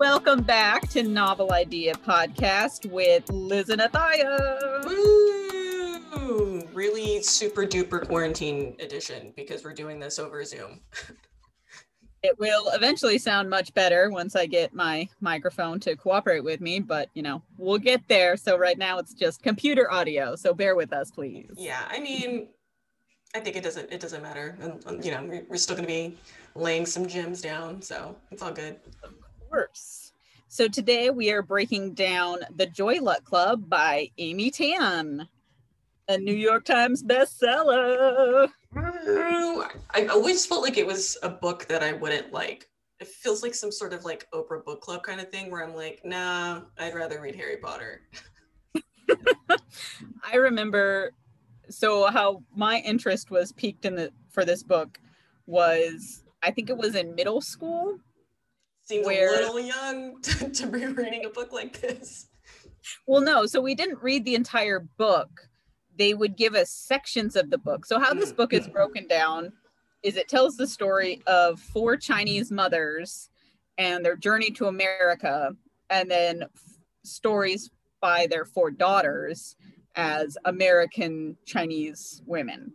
Welcome back to Novel Idea Podcast with Liz and Athaya. Woo! Really super duper quarantine edition because we're doing this over Zoom. It will eventually sound much better once I get my microphone to cooperate with me, but you know, we'll get there. So right now it's just computer audio. So bear with us, please. Yeah, I mean, I think it doesn't matter. And you know, we're still going to be laying some gems down, so it's all good. Of course. So today we are breaking down The Joy Luck Club by Amy Tan, a New York Times bestseller. I always felt like it was a book that I wouldn't like. It feels like some sort of like Oprah Book Club kind of thing where I'm like, nah, I'd rather read Harry Potter. I remember, so how my interest was piqued for this book was, I think it was in middle school. Seems a little young to be reading a book like this. Well, no, so we didn't read the entire book. They would give us sections of the book. So how this book is broken down is it tells the story of four Chinese mothers and their journey to America, and then stories by their four daughters as American Chinese women.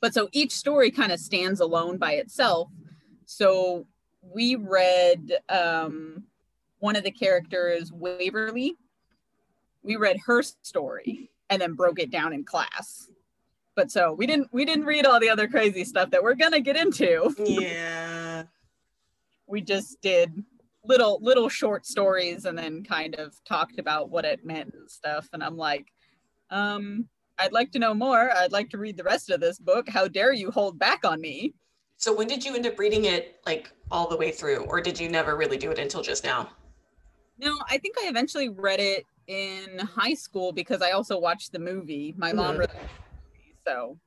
But so each story kind of stands alone by itself. So we read one of the characters, Waverly. We read her story and then broke it down in class. But so we didn't read all the other crazy stuff that we're gonna get into. Yeah. We just did little short stories and then kind of talked about what it meant and stuff. And I'm like, I'd like to know more. I'd like to read the rest of this book. How dare you hold back on me? So when did you end up reading it like all the way through, or did you never really do it until just now? No, I think I eventually read it in high school because I also watched the movie. My mom really liked the movie, so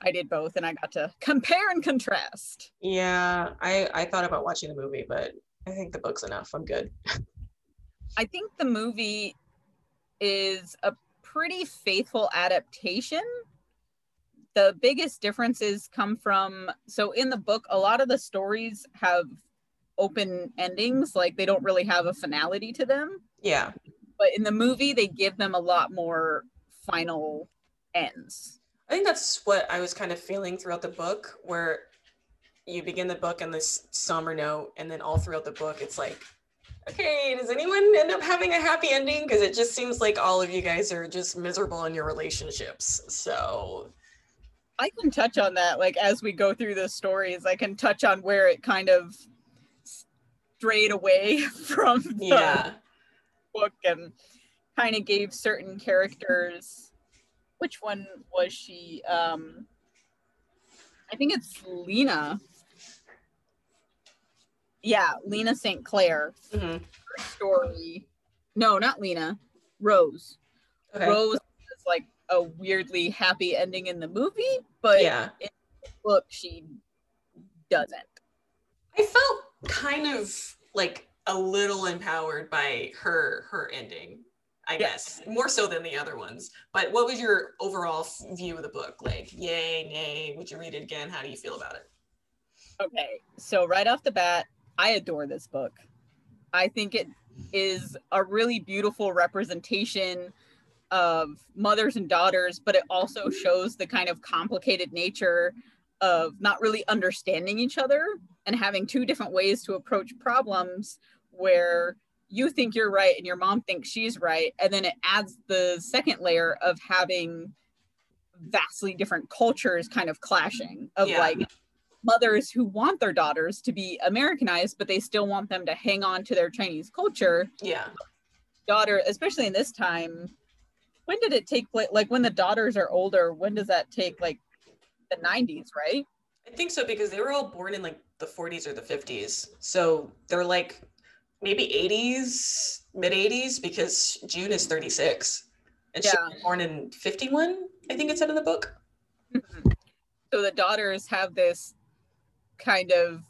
I did both and I got to compare and contrast. Yeah, I thought about watching the movie, but I think the book's enough. I'm good. I think the movie is a pretty faithful adaptation. The biggest differences come from, so in the book, a lot of the stories have open endings, like they don't really have a finality to them. Yeah. But in the movie, they give them a lot more final ends. I think that's what I was kind of feeling throughout the book, where you begin the book on this somber note, and then all throughout the book, it's like, okay, does anyone end up having a happy ending? Because it just seems like all of you guys are just miserable in your relationships, so. I can touch on that, like, as we go through the stories, I can touch on where it kind of strayed away from the book and kind of gave certain characters. Which one was she? I think it's Lena. Yeah, Lena St. Clair. Mm-hmm. Her story. No, not Lena. Rose. Okay. Rose is like a weirdly happy ending in the movie, but in the book she doesn't. I felt kind of like a little empowered by her ending, I guess, more so than the other ones. But what was your overall view of the book? Like, yay, nay, would you read it again? How do you feel about it? Okay, so right off the bat, I adore this book. I think it is a really beautiful representation of mothers and daughters, but it also shows the kind of complicated nature of not really understanding each other and having two different ways to approach problems, where you think you're right and your mom thinks she's right. And then it adds the second layer of having vastly different cultures kind of clashing of like mothers who want their daughters to be Americanized, but they still want them to hang on to their Chinese culture. Yeah. Daughter, especially in this time, when did it take place? Like when the daughters are older, when does that take? Like the 90s, right? I think so, because they were all born in like the 40s or the 50s. So they're like maybe 80s, mid 80s, because June is 36 and she was born in 51, I think it said in the book. Mm-hmm. So the daughters have this kind of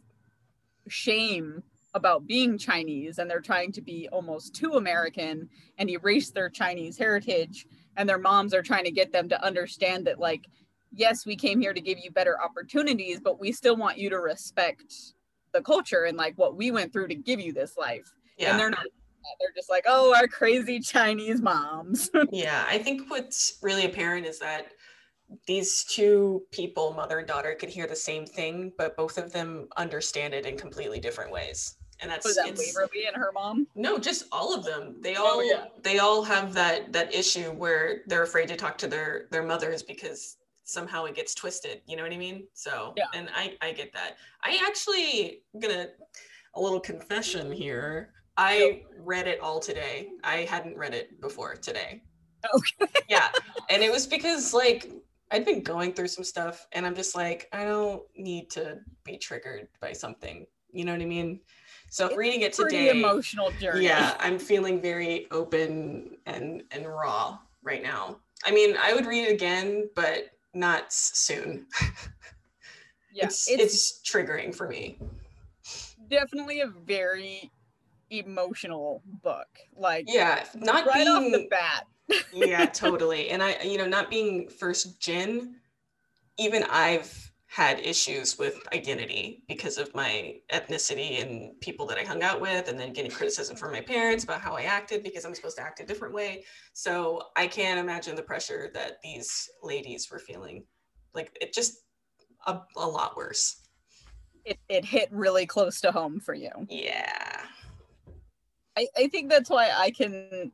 shame about being Chinese, and they're trying to be almost too American and erase their Chinese heritage. And their moms are trying to get them to understand that, like, yes, we came here to give you better opportunities, but we still want you to respect the culture and like what we went through to give you this life. Yeah. And they're not, they're just like, oh, our crazy Chinese moms. Yeah, I think what's really apparent is that these two people, mother and daughter, could hear the same thing, but both of them understand it in completely different ways. And that's Waverly and her mom? No, just all of them. They all they all have that issue where they're afraid to talk to their mothers because somehow it gets twisted. You know what I mean? So yeah. And I get that. I actually gonna a little confession here. I read it all today. I hadn't read it before today. Okay. Yeah. And it was because like I'd been going through some stuff and I'm just like, I don't need to be triggered by something. You know what I mean? So it's reading it today, pretty emotional journey. Yeah, I'm feeling very open and raw right now. I mean, I would read it again, but not soon. Yeah, it's triggering for me. Definitely a very emotional book. Like yeah, not right off the bat. Yeah, totally. And I, you know, not being first gen, even I've had issues with identity because of my ethnicity and people that I hung out with, and then getting criticism from my parents about how I acted because I'm supposed to act a different way. So I can't imagine the pressure that these ladies were feeling. Like it just a lot worse. It hit really close to home for you. Yeah. I think that's why I can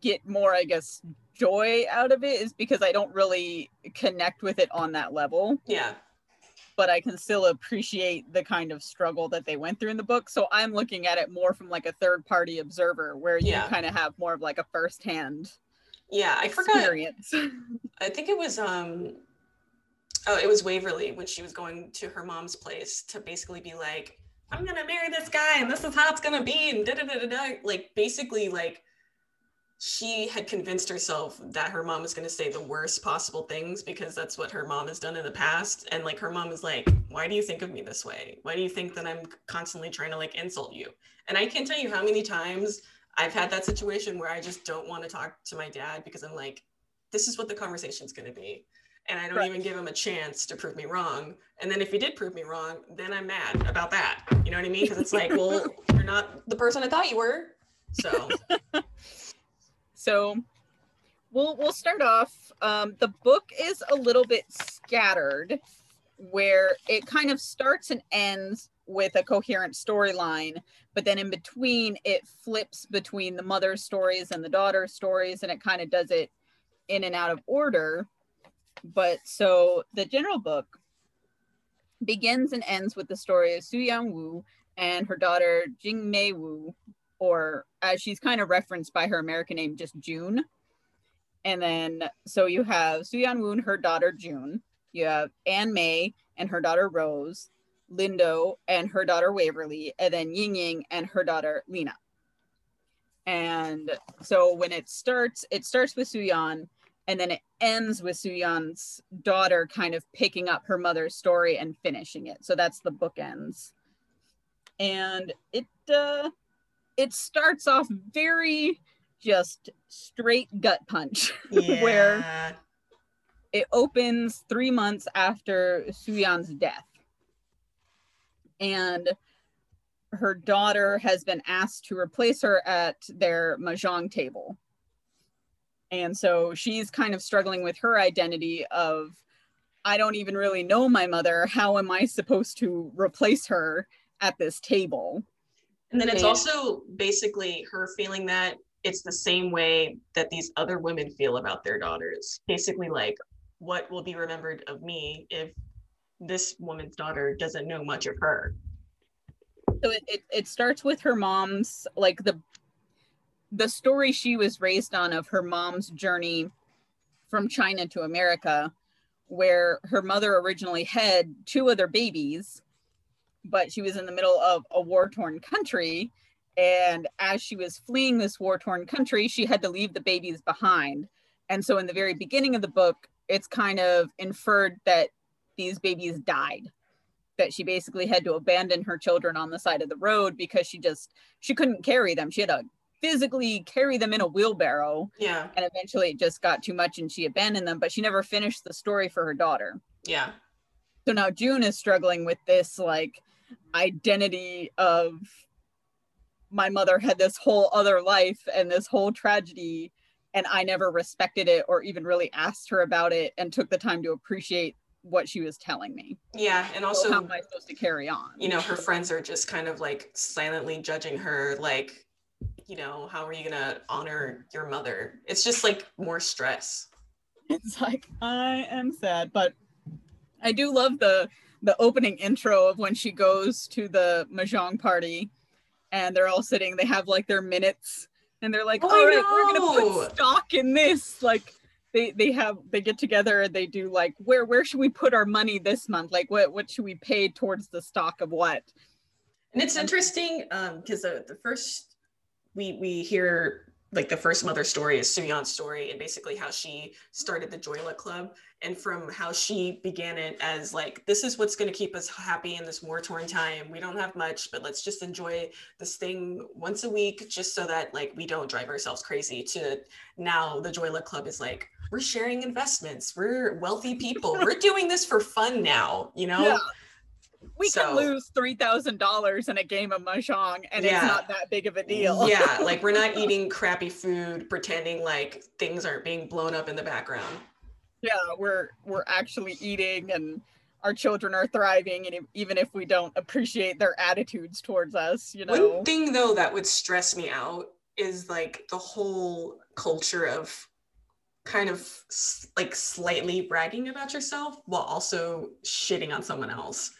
get more, I guess, joy out of it, is because I don't really connect with it on that level. Yeah. But I can still appreciate the kind of struggle that they went through in the book. So I'm looking at it more from like a third party observer, where you kind of have more of like a firsthand experience. I think it was Waverly, when she was going to her mom's place to basically be like, I'm gonna marry this guy and this is how it's gonna be and da da da da da. Like basically like she had convinced herself that her mom was going to say the worst possible things because that's what her mom has done in the past. And like her mom is like, why do you think of me this way? Why do you think that I'm constantly trying to like insult you? And I can't tell you how many times I've had that situation where I just don't want to talk to my dad because I'm like, this is what the conversation's going to be. And I don't even give him a chance to prove me wrong. And then if he did prove me wrong, then I'm mad about that. You know what I mean? Because it's like, well, you're not the person I thought you were. So... So we'll start off. The book is a little bit scattered, where it kind of starts and ends with a coherent storyline, but then in between it flips between the mother's stories and the daughter's stories, and it kind of does it in and out of order. But so the general book begins and ends with the story of Suyuan Wu and her daughter Jing-Mei Woo, or as she's kind of referenced by her American name, just June. And then, so you have Suyuan Wu and her daughter June. You have An-mei and her daughter Rose, Lindo and her daughter Waverly, and then Ying-ying and her daughter Lena. And so when it starts with Suyuan, and then it ends with Suyuan's daughter kind of picking up her mother's story and finishing it. So that's the book ends. And it starts off very just straight gut punch, where it opens 3 months after Suyuan's death. And her daughter has been asked to replace her at their mahjong table. And so she's kind of struggling with her identity of, I don't even really know my mother. How am I supposed to replace her at this table? And then it's also basically her feeling that it's the same way that these other women feel about their daughters. Basically like, what will be remembered of me if this woman's daughter doesn't know much of her? So it starts with her mom's, like the story she was raised on of her mom's journey from China to America, where her mother originally had 2 other babies, but she was in the middle of a war-torn country. And as she was fleeing this war-torn country, she had to leave the babies behind. And so in the very beginning of the book, it's kind of inferred that these babies died, that she basically had to abandon her children on the side of the road because she couldn't carry them. She had to physically carry them in a wheelbarrow. Yeah. And eventually it just got too much and she abandoned them, but she never finished the story for her daughter. Yeah. So now June is struggling with this, like, identity of my mother had this whole other life and this whole tragedy, and I never respected it or even really asked her about it and took the time to appreciate what she was telling me. Yeah. And also, so how am I supposed to carry on? You know, her friends are just kind of like silently judging her, like, you know, how are you gonna honor your mother? It's just like more stress. It's like, I am sad, but I do love the opening intro of when she goes to the mahjong party and they're all sitting, they have like their minutes and they're like, all right, we're gonna put stock in this. Like they get together and they do like, where should we put our money this month? Like what should we pay towards the stock of what? And it's interesting because the first, we hear like the first mother story is Suyuan's story and basically how she started the Joy Luck Club. And from how she began it as like, this is what's going to keep us happy in this war-torn time. We don't have much, but let's just enjoy this thing once a week just so that like we don't drive ourselves crazy, to now the Joy Luck Club is like, we're sharing investments. We're wealthy people. We're doing this for fun now, you know? Yeah. We can lose $3,000 in a game of mahjong and it's not that big of a deal. Yeah, like we're not eating crappy food, pretending like things aren't being blown up in the background. Yeah, we're actually eating and our children are thriving, and even if we don't appreciate their attitudes towards us, you know. One thing though that would stress me out is like the whole culture of kind of like slightly bragging about yourself while also shitting on someone else.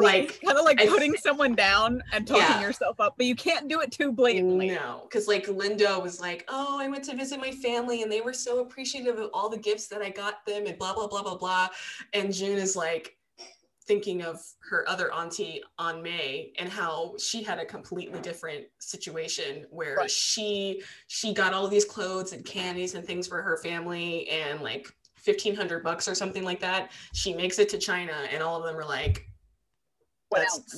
Like kind of like putting someone down and talking yourself up, but you can't do it too blatantly. No, because like Lindo was like, oh, I went to visit my family and they were so appreciative of all the gifts that I got them and blah, blah, blah, blah, blah. And June is like thinking of her other auntie, An-mei, and how she had a completely different situation where she got all these clothes and candies and things for her family and like $1,500 or something like that. She makes it to China and all of them are like,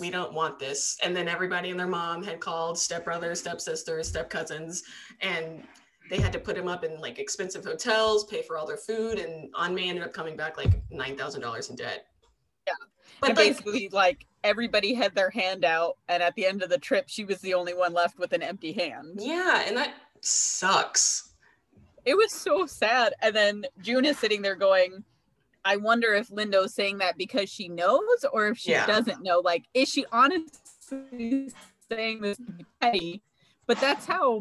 we don't want this. And then everybody and their mom had called stepbrothers, stepsisters, stepcousins, and they had to put him up in like expensive hotels, pay for all their food, and An-mei ended up coming back like $9,000 in debt. Yeah, but basically like everybody had their hand out, and at the end of the trip she was the only one left with an empty hand. Yeah, and that sucks. It was so sad. And then June is sitting there going, I wonder if Lindo's saying that because she knows or if she doesn't know. Like, is she honestly saying this to be petty? But that's how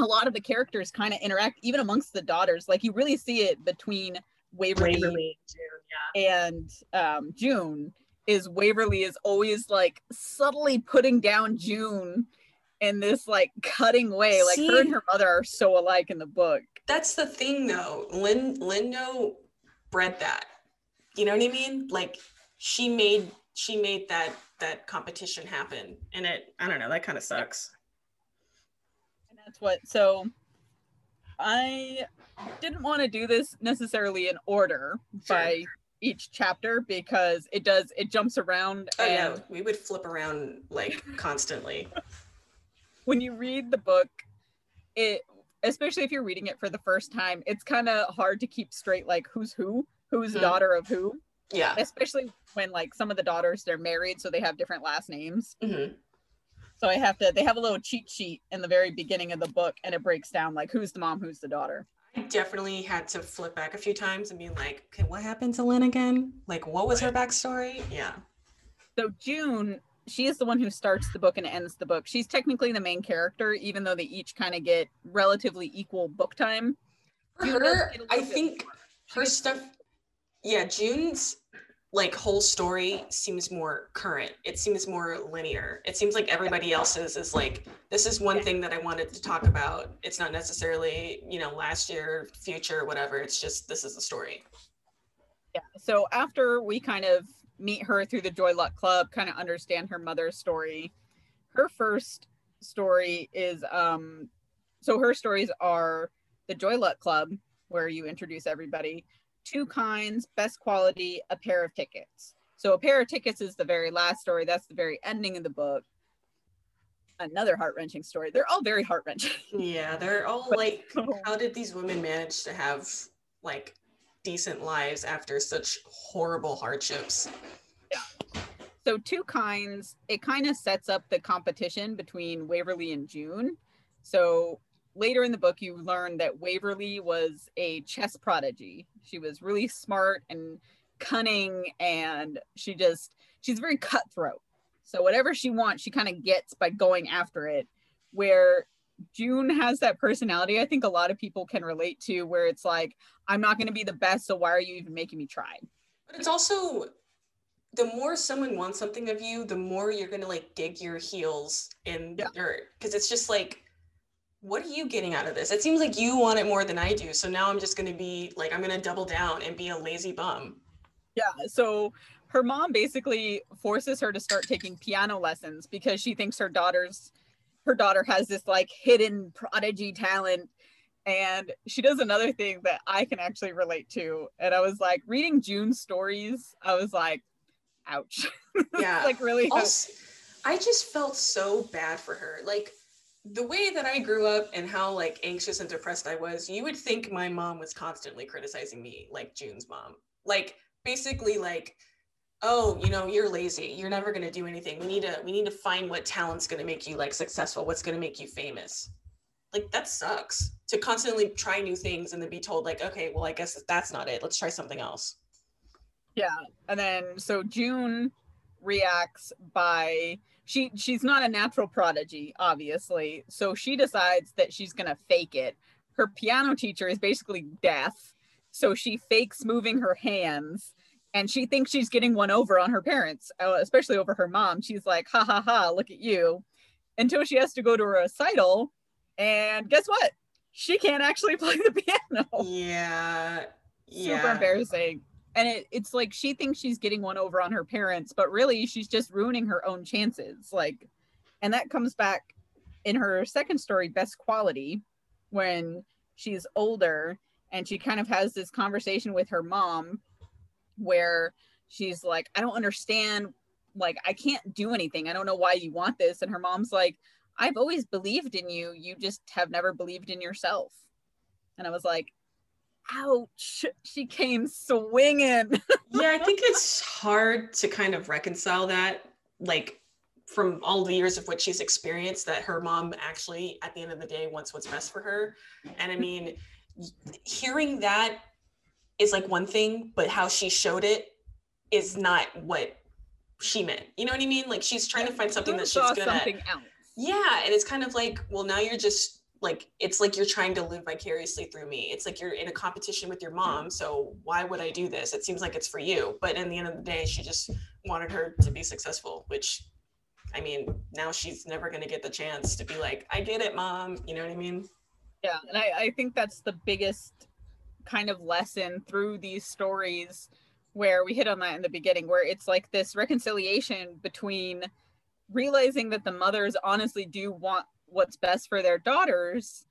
a lot of the characters kind of interact, even amongst the daughters. Like, you really see it between Waverly and June, is Waverly is always, like, subtly putting down June in this, like, cutting way. Like, her and her mother are so alike in the book. That's the thing, though. Lindo bred that, you know what I mean? Like she made that competition happen, and it, I don't know, that kind of sucks. And that's what, so I didn't want to do this necessarily in order by each chapter because it jumps around. Oh, and yeah, we would flip around like constantly. When you read the book, especially if you're reading it for the first time, it's kind of hard to keep straight, like, who's daughter of who. Yeah. Especially when, like, some of the daughters, they're married, so they have different last names. Mm-hmm. So they have a little cheat sheet in the very beginning of the book, and it breaks down, like, who's the mom, who's the daughter. I definitely had to flip back a few times and be like, okay, what happened to Lynn again? Like, what was her backstory? Yeah. So June, she is the one who starts the book and ends the book. She's technically the main character, even though they each kind of get relatively equal book time. For her, I think her stuff, June's like whole story seems more current. It seems more linear. It seems like everybody else's is like, this is one thing that I wanted to talk about. It's not necessarily, you know, last year, future, whatever. It's just, this is the story. Yeah, so after we kind of meet her through the Joy Luck Club, kind of understand her mother's story. Her first story is, so her stories are the Joy Luck Club, where you introduce everybody, 2 kinds, best quality, a pair of tickets. So a pair of tickets is the very last story. That's the very ending of the book. Another heart-wrenching story. They're all very heart-wrenching. Yeah, they're all like, how did these women manage to have like decent lives after such horrible hardships? Yeah. So two kinds, it kind of sets up the competition between Waverly and June. So later in the book, you learn that Waverly was a chess prodigy. She was really smart and cunning, and she's very cutthroat. So whatever she wants, she kind of gets by going after it, where June has that personality I think a lot of people can relate to, where it's like, I'm not going to be the best, so why are you even making me try? But it's also, the more someone wants something of you, the more you're going to like dig your heels in the dirt, because it's just like, what are you getting out of this? It seems like you want it more than I do, so now I'm just going to be like, I'm going to double down and be a lazy bum. Yeah, so her mom basically forces her to start taking piano lessons because she thinks her daughter has this like hidden prodigy talent. And she does another thing that I can actually relate to. And I was like, reading June's stories, I was like, ouch. Yeah. Like really. Also, I just felt so bad for her. Like the way that I grew up and how like anxious and depressed I was, you would think my mom was constantly criticizing me, like June's mom. Like basically like, oh, you know, you're lazy, you're never going to do anything, we need to find what talent's going to make you like successful, what's going to make you famous. Like that sucks, to constantly try new things and then be told like, okay, well I guess that's not it, let's try something else. Yeah. And then so June reacts by, she's not a natural prodigy obviously, so she decides that she's going to fake it. Her piano teacher is basically deaf, so she fakes moving her hands. And she thinks she's getting one over on her parents, especially over her mom. She's like, ha, ha, ha, look at you. Until she has to go to a recital. And guess what? She can't actually play the piano. Yeah. Super embarrassing. And it's like, she thinks she's getting one over on her parents, but really she's just ruining her own chances. Like, and that comes back in her second story, Best Quality, when she's older and she kind of has this conversation with her mom where she's like, I don't understand, like I can't do anything, I don't know why you want this. And her mom's like, I've always believed in you, you just have never believed in yourself. And I was like, ouch, she came swinging. Yeah, I think it's hard to kind of reconcile that, like from all the years of what she's experienced, that her mom actually at the end of the day wants what's best for her. And I mean, hearing that is like one thing, but how she showed it is not what she meant. You know what I mean? Like she's trying to find something that she's good at. Yeah, and it's kind of like, well, now you're just like, it's like you're trying to live vicariously through me. It's like you're in a competition with your mom, so why would I do this? It seems like it's for you. But in the end of the day, she just wanted her to be successful, which, I mean, now she's never gonna get the chance to be like, I get it, mom. You know what I mean? Yeah, and I think that's the biggest kind of lesson through these stories, where we hit on that in the beginning, where it's like this reconciliation between realizing that the mothers honestly do want what's best for their daughters,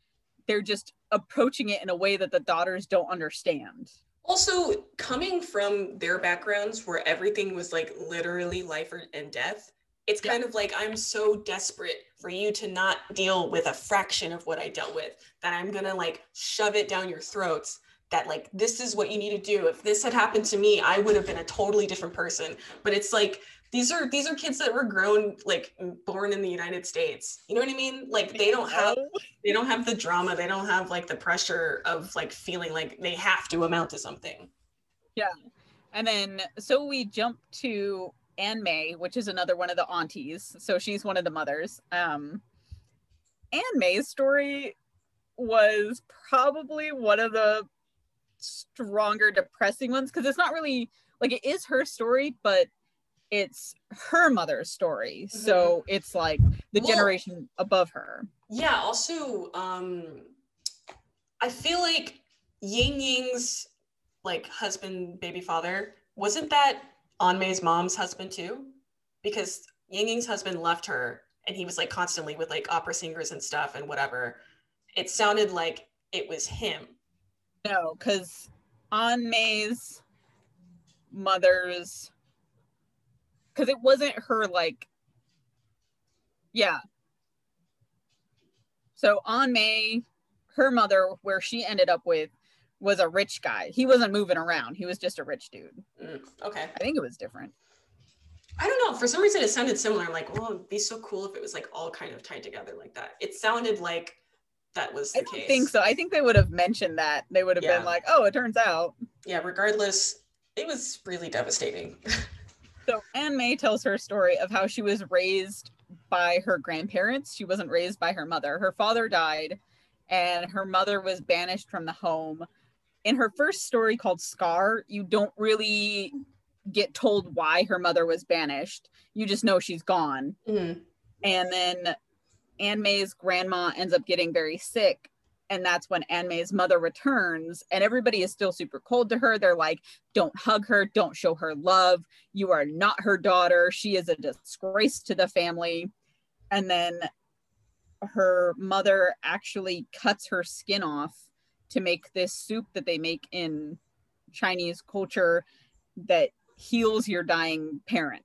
they're just approaching it in a way that the daughters don't understand. Also, coming from their backgrounds where everything was like literally life and death, it's kind of like, I'm so desperate for you to not deal with a fraction of what I dealt with that I'm gonna like shove it down your throats, that like, this is what you need to do. If this had happened to me, I would have been a totally different person. But it's like, these are kids that were grown, like born in the United States. You know what I mean? Like they don't have the drama. They don't have like the pressure of like feeling like they have to amount to something. Yeah. And then, so we jump to An-mei, which is another one of the aunties. So she's one of the mothers. An-mei's story was probably one of the stronger depressing ones, because it's not really like, it is her story, but it's her mother's story. Mm-hmm. So it's like the generation above her. Yeah, also I feel like Ying-ying's like husband, baby father, wasn't that An-mei's mom's husband too? Because Ying-ying's husband left her and he was like constantly with like opera singers and stuff and whatever. It sounded like it was him. No, because An-mei's mother's, because it wasn't her, like, yeah. So An-mei, her mother, where she ended up with, was a rich guy. He wasn't moving around. He was just a rich dude. Okay. I think it was different. I don't know, for some reason it sounded similar. I'm like, well, it'd be so cool if it was like all kind of tied together like that. It sounded like that was the case. I don't think so. I think they would have mentioned that. They would have been like, oh, it turns out. Yeah, regardless, it was really devastating. So An-mei tells her story of how she was raised by her grandparents. She wasn't raised by her mother. Her father died and her mother was banished from the home. In her first story called Scar, you don't really get told why her mother was banished. You just know she's gone. Mm-hmm. And then An-mei's grandma ends up getting very sick. And that's when An-mei's mother returns and everybody is still super cold to her. They're like, don't hug her. Don't show her love. You are not her daughter. She is a disgrace to the family. And then her mother actually cuts her skin off to make this soup that they make in Chinese culture that heals your dying parent.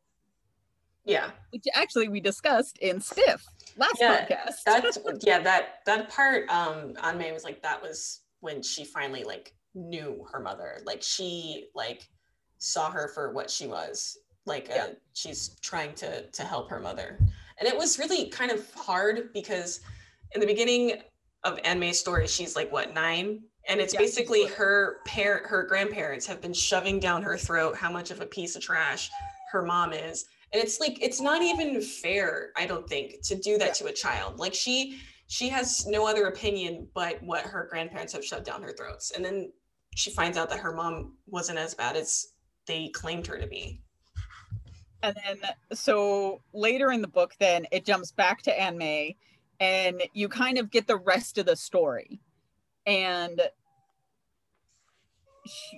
Yeah. Which actually we discussed in Stiff last podcast. That part, An-mei was like, that was when she finally like knew her mother. Like she like saw her for what she was. Like she's trying to help her mother. And it was really kind of hard because in the beginning of An-mei's story, she's like, what, 9? And it's basically her grandparents have been shoving down her throat how much of a piece of trash her mom is. And it's like, it's not even fair, I don't think, to do that to a child. Like she has no other opinion but what her grandparents have shoved down her throats. And then she finds out that her mom wasn't as bad as they claimed her to be. And then, so later in the book, then it jumps back to An-mei and you kind of get the rest of the story. And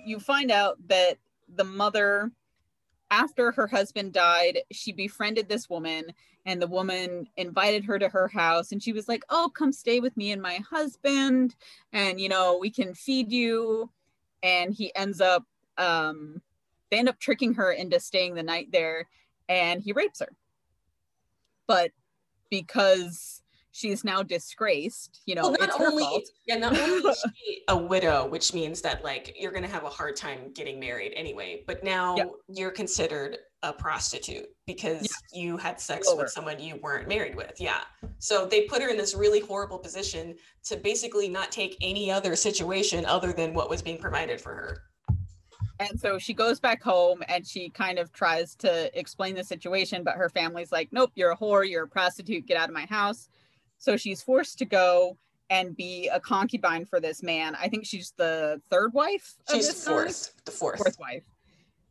you find out that the mother, after her husband died, she befriended this woman and the woman invited her to her house. And she was like, oh, come stay with me and my husband. And, you know, we can feed you. And he ends up, they end up tricking her into staying the night there and he rapes her. But because she's now disgraced, you know, well, not only is she a widow, which means that like you're gonna have a hard time getting married anyway, but now you're considered a prostitute because you had sex with someone you weren't married with. So they put her in this really horrible position to basically not take any other situation other than what was being provided for her. And so she goes back home and she kind of tries to explain the situation, but her family's like, nope, you're a whore, you're a prostitute, get out of my house. So she's forced to go and be a concubine for this man. I think she's the third wife. Fourth wife.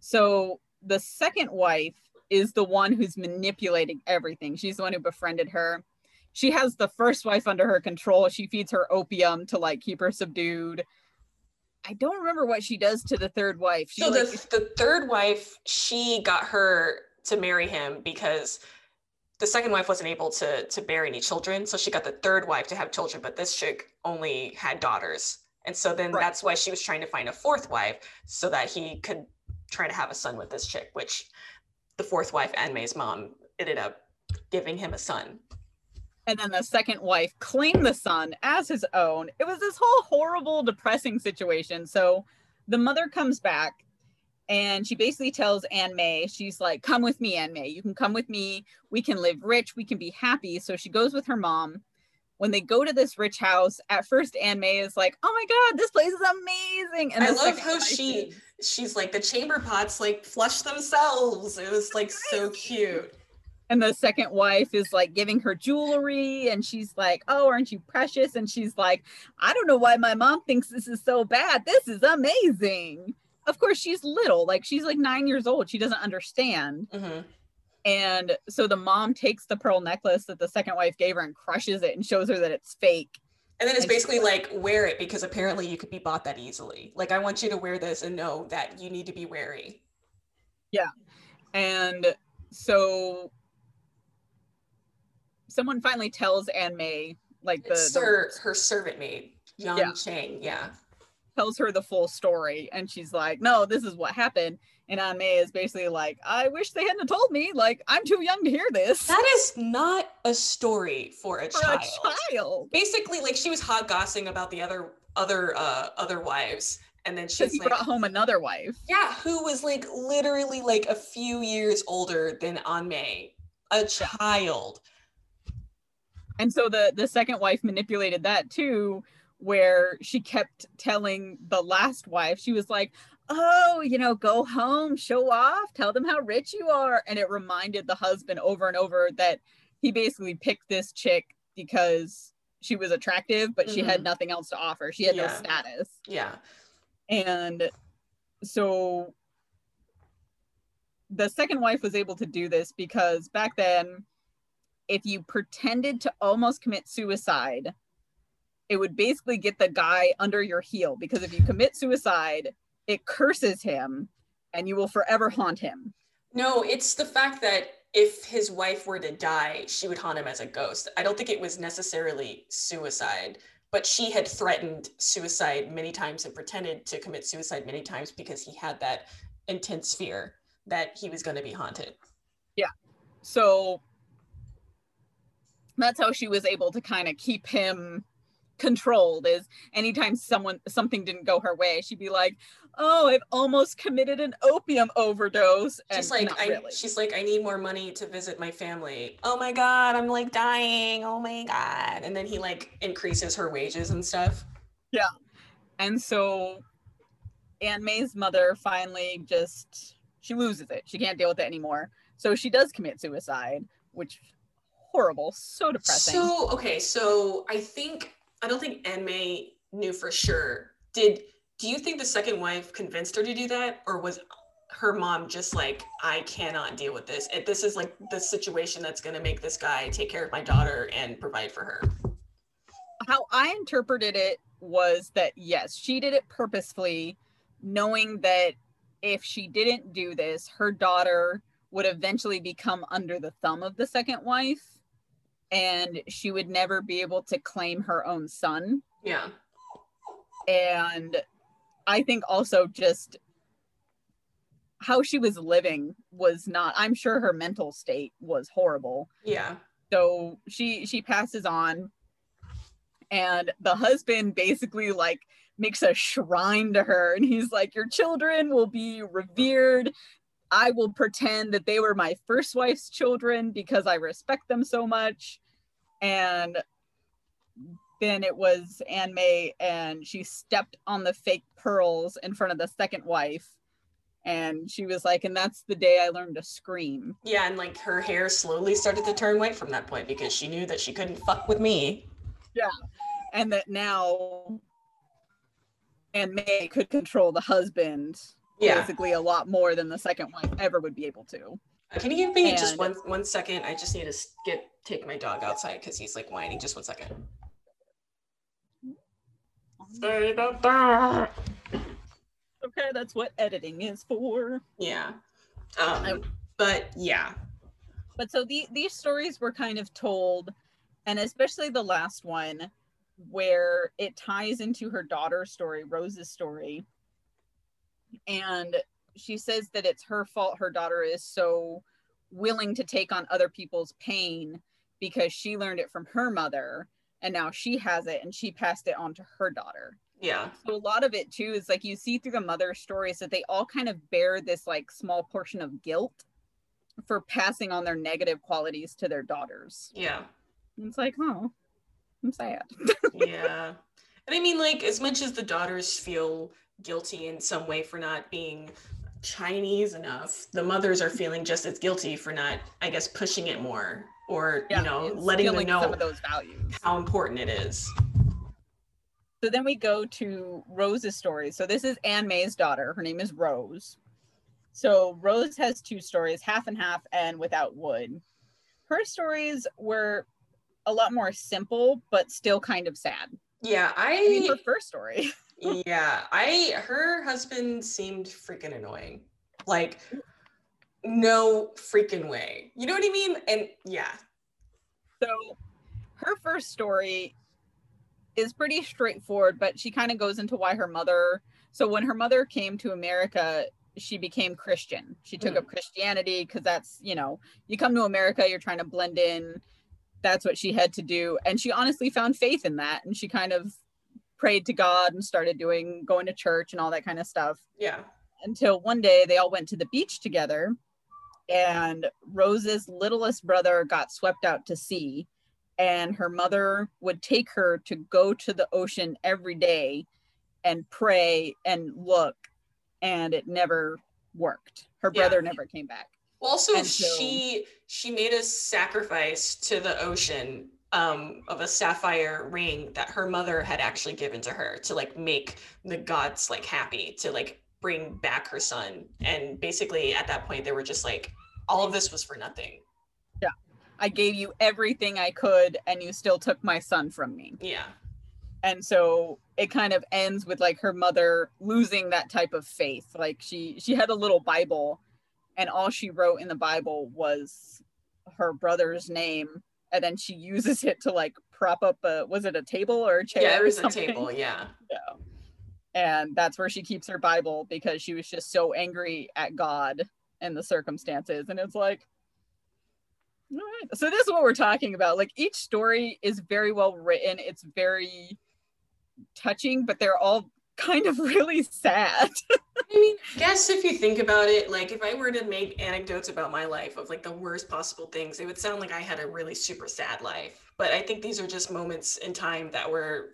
So the second wife is the one who's manipulating everything. She's the one who befriended her. She has the first wife under her control. She feeds her opium to like keep her subdued. I don't remember what she does to the third wife. The third wife, she got her to marry him because the second wife wasn't able to bear any children. So she got the third wife to have children, but this chick only had daughters. And so then that's why she was trying to find a fourth wife so that he could try to have a son with this chick, which the fourth wife, An-mei's mom, ended up giving him a son. And then the second wife claimed the son as his own. It was this whole horrible, depressing situation. So the mother comes back and she basically tells An-mei, she's like, come with me, An-mei. You can come with me. We can live rich. We can be happy. So she goes with her mom. When they go to this rich house, at first An-mei is like, oh my God, this place is amazing. And I love how she's like, the chamber pots like flush themselves. It was like so cute. And the second wife is like giving her jewelry and she's like, oh, aren't you precious? And she's like, I don't know why my mom thinks this is so bad. This is amazing. Of course, she's little, like she's like 9 years old. She doesn't understand. Mm-hmm. And so the mom takes the pearl necklace that the second wife gave her and crushes it and shows her that it's fake. And then it's basically like, wear it because apparently you could be bought that easily. Like, I want you to wear this and know that you need to be wary. Yeah. And so someone finally tells An-mei, like her servant maid, Yang Chang. Yeah. Tells her the full story and she's like, no, this is what happened. And An-mei is basically like, I wish they hadn't told me, like I'm too young to hear this. That is not a story for a child. Basically, like she was hot gossiping about the other wives And then she's like, brought home another wife. Yeah, who was like literally like a few years older than An-mei, a child. And so the second wife manipulated that too, where she kept telling the last wife, she was like, oh, you know, go home, show off, tell them how rich you are. And it reminded the husband over and over that he basically picked this chick because she was attractive, but she had nothing else to offer. She had no status. Yeah. And so the second wife was able to do this because back then, if you pretended to almost commit suicide, it would basically get the guy under your heel, because if you commit suicide, it curses him and you will forever haunt him. No, it's the fact that if his wife were to die, she would haunt him as a ghost. I don't think it was necessarily suicide, but she had threatened suicide many times and pretended to commit suicide many times because he had that intense fear that he was going to be haunted. Yeah. So that's how she was able to kind of keep him controlled, is anytime something didn't go her way, she'd be like, oh, I've almost committed an opium overdose. And she's like, I need more money to visit my family. Oh my God, I'm like dying. Oh my God. And then he like increases her wages and stuff. Yeah. And so An-mei's mother finally just, she loses it. She can't deal with it anymore. So she does commit suicide, which horrible, so depressing. So, okay. So I don't think An-mei knew for sure. Do you think the second wife convinced her to do that? Or was her mom just like, I cannot deal with this. This is like the situation that's going to make this guy take care of my daughter and provide for her. How I interpreted it was that, yes, she did it purposefully, knowing that if she didn't do this, her daughter would eventually become under the thumb of the second wife, and she would never be able to claim her own son. Yeah. And I think also just how she was living was not, I'm sure her mental state was horrible. Yeah. So she passes on, and the husband basically like makes a shrine to her, and he's like, your children will be revered. I will pretend that they were my first wife's children because I respect them so much. And then it was An-mei, and she stepped on the fake pearls in front of the second wife. And she was like, and that's the day I learned to scream. Yeah, and like her hair slowly started to turn white from that point because she knew that she couldn't fuck with me. Yeah, and that now An-mei could control the husband. Yeah. Basically a lot more than the second wife ever would be able to. Can you give me just one second? I just need to take my dog outside because he's like whining. Just 1 second. Okay, that's what editing is for. Yeah. But yeah. But so these stories were kind of told, and especially the last one where it ties into her daughter's story, Rose's story. And she says that it's her fault her daughter is so willing to take on other people's pain because she learned it from her mother, and now she has it and she passed it on to her daughter. Yeah. So a lot of it too is like you see through the mother's stories that they all kind of bear this like small portion of guilt for passing on their negative qualities to their daughters. Yeah. And it's like, oh, I'm sad. Yeah. And I mean, like, as much as the daughters feel guilty in some way for not being Chinese enough, the mothers are feeling just as guilty for not, I guess, pushing it more, or you know, letting them know some of those values, how important it is. So then we go to Rose's story. So this is An-mei's daughter. Her name is Rose. So Rose has two stories, Half and Half and Without Wood. Her stories were a lot more simple, but still kind of sad. Yeah, I mean, her first story. Yeah, her husband seemed freaking annoying. Like, no freaking way. You know what I mean? And yeah. So her first story is pretty straightforward, but she kind of goes into why her mother. So when her mother came to America, she became Christian. She took up Christianity because that's, you know, you come to America, you're trying to blend in. That's what she had to do. And she honestly found faith in that. And she kind of prayed to God and started going to church and all that kind of stuff. Yeah. Until one day they all went to the beach together and Rose's littlest brother got swept out to sea, and her mother would take her to go to the ocean every day and pray and look, and it never worked. Her brother never came back. Well, also she made a sacrifice to the ocean of a sapphire ring that her mother had actually given to her to like make the gods like happy, to like bring back her son. And basically at that point they were just like, all of this was for nothing. Yeah, I gave you everything I could and you still took my son from me. Yeah. And so it kind of ends with like her mother losing that type of faith. Like she had a little Bible, and all she wrote in the Bible was her brother's name, and then she uses it to like prop up a table or a chair? Yeah, it was a table, yeah. And that's where she keeps her Bible, because she was just so angry at God and the circumstances. And it's like, all right. So this is what we're talking about. Like each story is very well written. It's very touching, but they're all kind of really sad. I mean, I guess if you think about it, like if I were to make anecdotes about my life of like the worst possible things, it would sound like I had a really super sad life. But I think these are just moments in time that were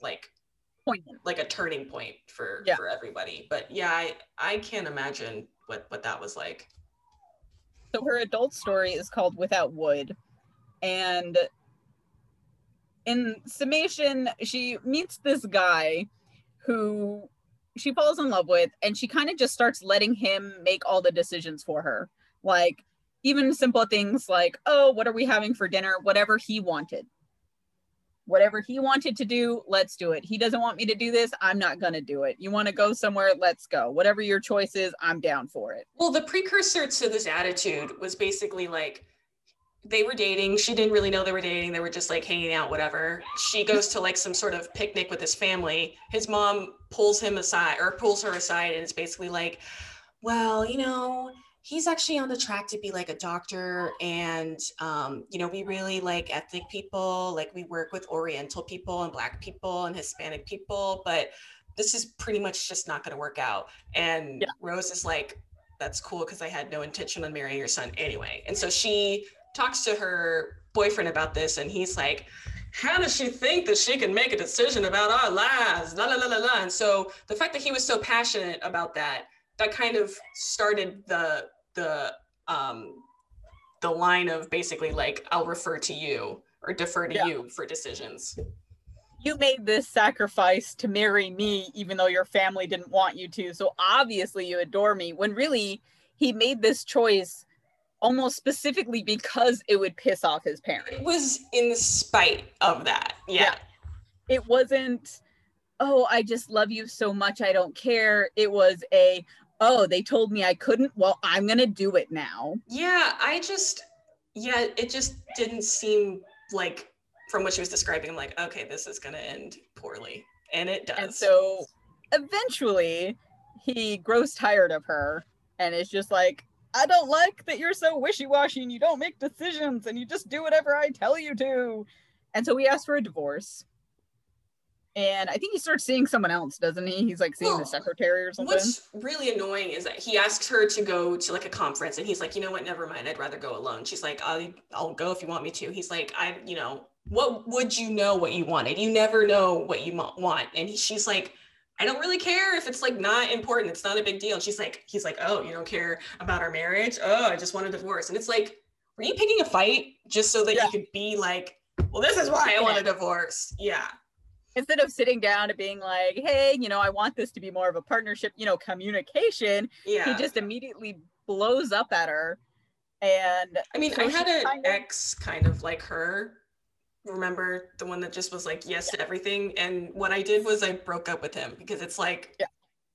like poignant, like a turning point for everybody. But yeah, I can't imagine what that was like. So her adult story is called Without Wood, and in summation, she meets this guy who she falls in love with, and she kind of just starts letting him make all the decisions for her. Like even simple things like, oh, what are we having for dinner? Whatever he wanted to do, let's do it. He doesn't want me to do this, I'm not gonna do it. You wanna go somewhere, let's go. Whatever your choice is, I'm down for it. Well, the precursor to this attitude was basically like, they were dating. She didn't really know they were dating. They were just like hanging out, whatever. She goes to like some sort of picnic with his family. His mom pulls her aside, and it's basically like, well, you know, he's actually on the track to be like a doctor. And, you know, we really like ethnic people. Like we work with Oriental people and Black people and Hispanic people, but this is pretty much just not gonna work out. And Rose is like, that's cool, because I had no intention on marrying your son anyway. And so she talks to her boyfriend about this, and he's like, how does she think that she can make a decision about our lives? La la la la la. And so the fact that he was so passionate about that kind of started the line of basically like, I'll refer to you or defer to you for decisions. You made this sacrifice to marry me, even though your family didn't want you to. So obviously you adore me, when really he made this choice almost specifically because it would piss off his parents. It was in spite of that, yeah. It wasn't, oh, I just love you so much, I don't care. It was a, oh, they told me I couldn't, well, I'm gonna do it now. Yeah, it just didn't seem like, from what she was describing, I'm like, okay, this is gonna end poorly. And it does. And so eventually he grows tired of her and is just like, I don't like that you're so wishy-washy and you don't make decisions and you just do whatever I tell you to. And so he asks for a divorce. And I think he starts seeing someone else, doesn't he? He's like seeing the secretary or something. What's really annoying is that he asks her to go to like a conference, and he's like, you know what, never mind, I'd rather go alone. She's like, I'll go if you want me to. He's like, what would you know what you wanted? You never know what you want. And she's like, I don't really care if it's like not important, it's not a big deal. And he's like, oh, you don't care about our marriage? Oh, I just want a divorce. And it's like, were you picking a fight just so that you could be like, well, this is why I want a divorce? Yeah. Instead of sitting down and being like, hey, you know, I want this to be more of a partnership, you know, communication. Yeah. He just immediately blows up at her. And I mean, so I had an ex kind of like her. Remember the one that just was like, yes to everything? And what I did was I broke up with him, because it's like,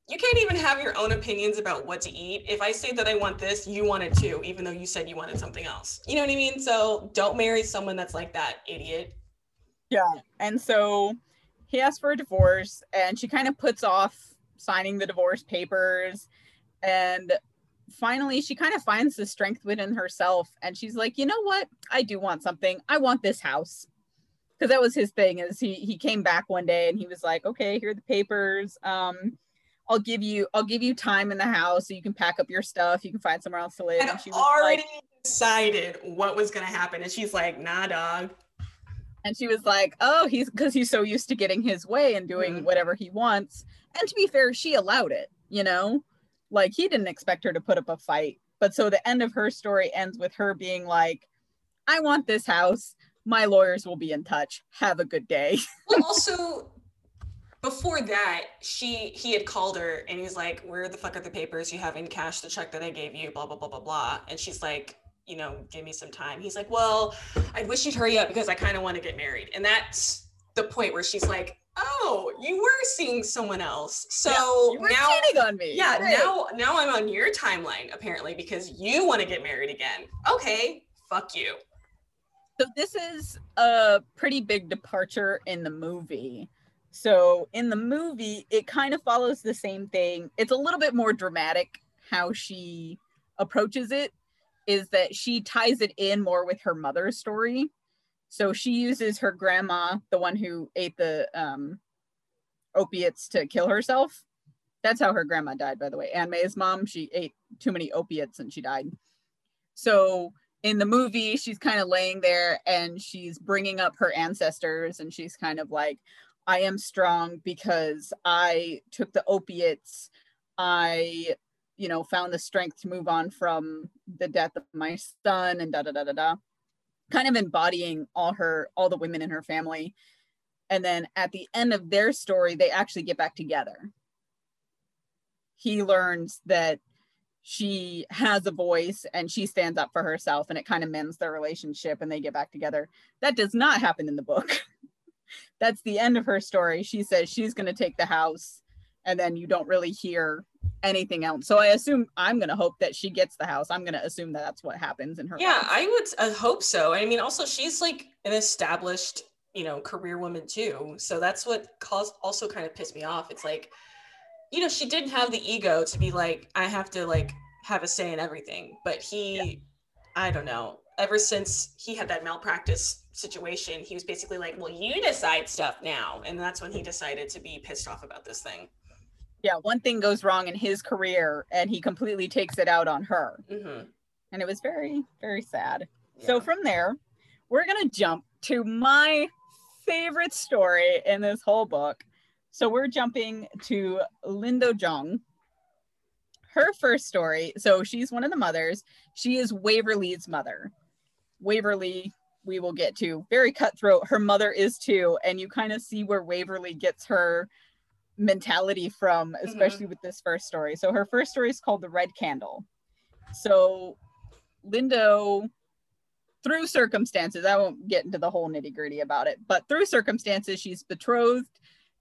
you can't even have your own opinions about what to eat. If I say that I want this, you want it too, even though you said you wanted something else. You know what I mean? So don't marry someone that's like that, idiot. Yeah. And so he asked for a divorce, and she kind of puts off signing the divorce papers. And finally, she kind of finds the strength within herself, and she's like, you know what? I do want something. I want this house. because that was his thing, is he came back one day and he was like, okay, here are the papers. I'll give you time in the house so you can pack up your stuff. You can find somewhere else to live. And she was already decided what was going to happen. And she's like, nah, dog. And she was like, oh, because he's so used to getting his way and doing whatever he wants. And to be fair, she allowed it, you know, like he didn't expect her to put up a fight. But so the end of her story ends with her being like, I want this house. My lawyers will be in touch. Have a good day. Well, also, before that, he had called her and he's like, where the fuck are the papers? You haven't cashed the check that I gave you, blah, blah, blah, blah, blah. And she's like, you know, give me some time. He's like, well, I wish you'd hurry up because I kind of want to get married. And that's the point where she's like, oh, you were seeing someone else. So yeah, now you're cheating on me. Yeah, right. Now I'm on your timeline, apparently, because you want to get married again. Okay, fuck you. So this is a pretty big departure in the movie. So in the movie, it kind of follows the same thing. It's a little bit more dramatic how she approaches it, is that she ties it in more with her mother's story. So she uses her grandma, the one who ate the opiates to kill herself. That's how her grandma died, by the way. An-mei's mom, she ate too many opiates and she died. So in the movie, she's kind of laying there and she's bringing up her ancestors and she's kind of like, I am strong because I took the opiates. I, you know, found the strength to move on from the death of my son and da da da da da. Kind of embodying all the women in her family. And then at the end of their story, they actually get back together. He learns that she has a voice and she stands up for herself, and it kind of mends their relationship and they get back together. That does not happen in the book. That's the end of her story. She says she's going to take the house, and then you don't really hear anything else. So I assume, I'm going to hope that she gets the house. I'm going to assume that that's what happens in her life. I would hope so. I mean, also, she's like an established, you know, career woman too. So that's what also kind of pissed me off. It's like, you know, she didn't have the ego to be like, I have to like have a say in everything. But I don't know. Ever since he had that malpractice situation, he was basically like, well, you decide stuff now. And that's when he decided to be pissed off about this thing. Yeah, one thing goes wrong in his career and he completely takes it out on her. Mm-hmm. And it was very, very sad. Yeah. So from there, we're going to jump to my favorite story in this whole book. So we're jumping to Lindo Jong. Her first story, so she's one of the mothers. She is Waverly's mother. Waverly, we will get to. Very cutthroat. Her mother is too. And you kind of see where Waverly gets her mentality from, especially with this first story. So her first story is called The Red Candle. So Lindo, through circumstances, I won't get into the whole nitty gritty about it, but through circumstances, she's betrothed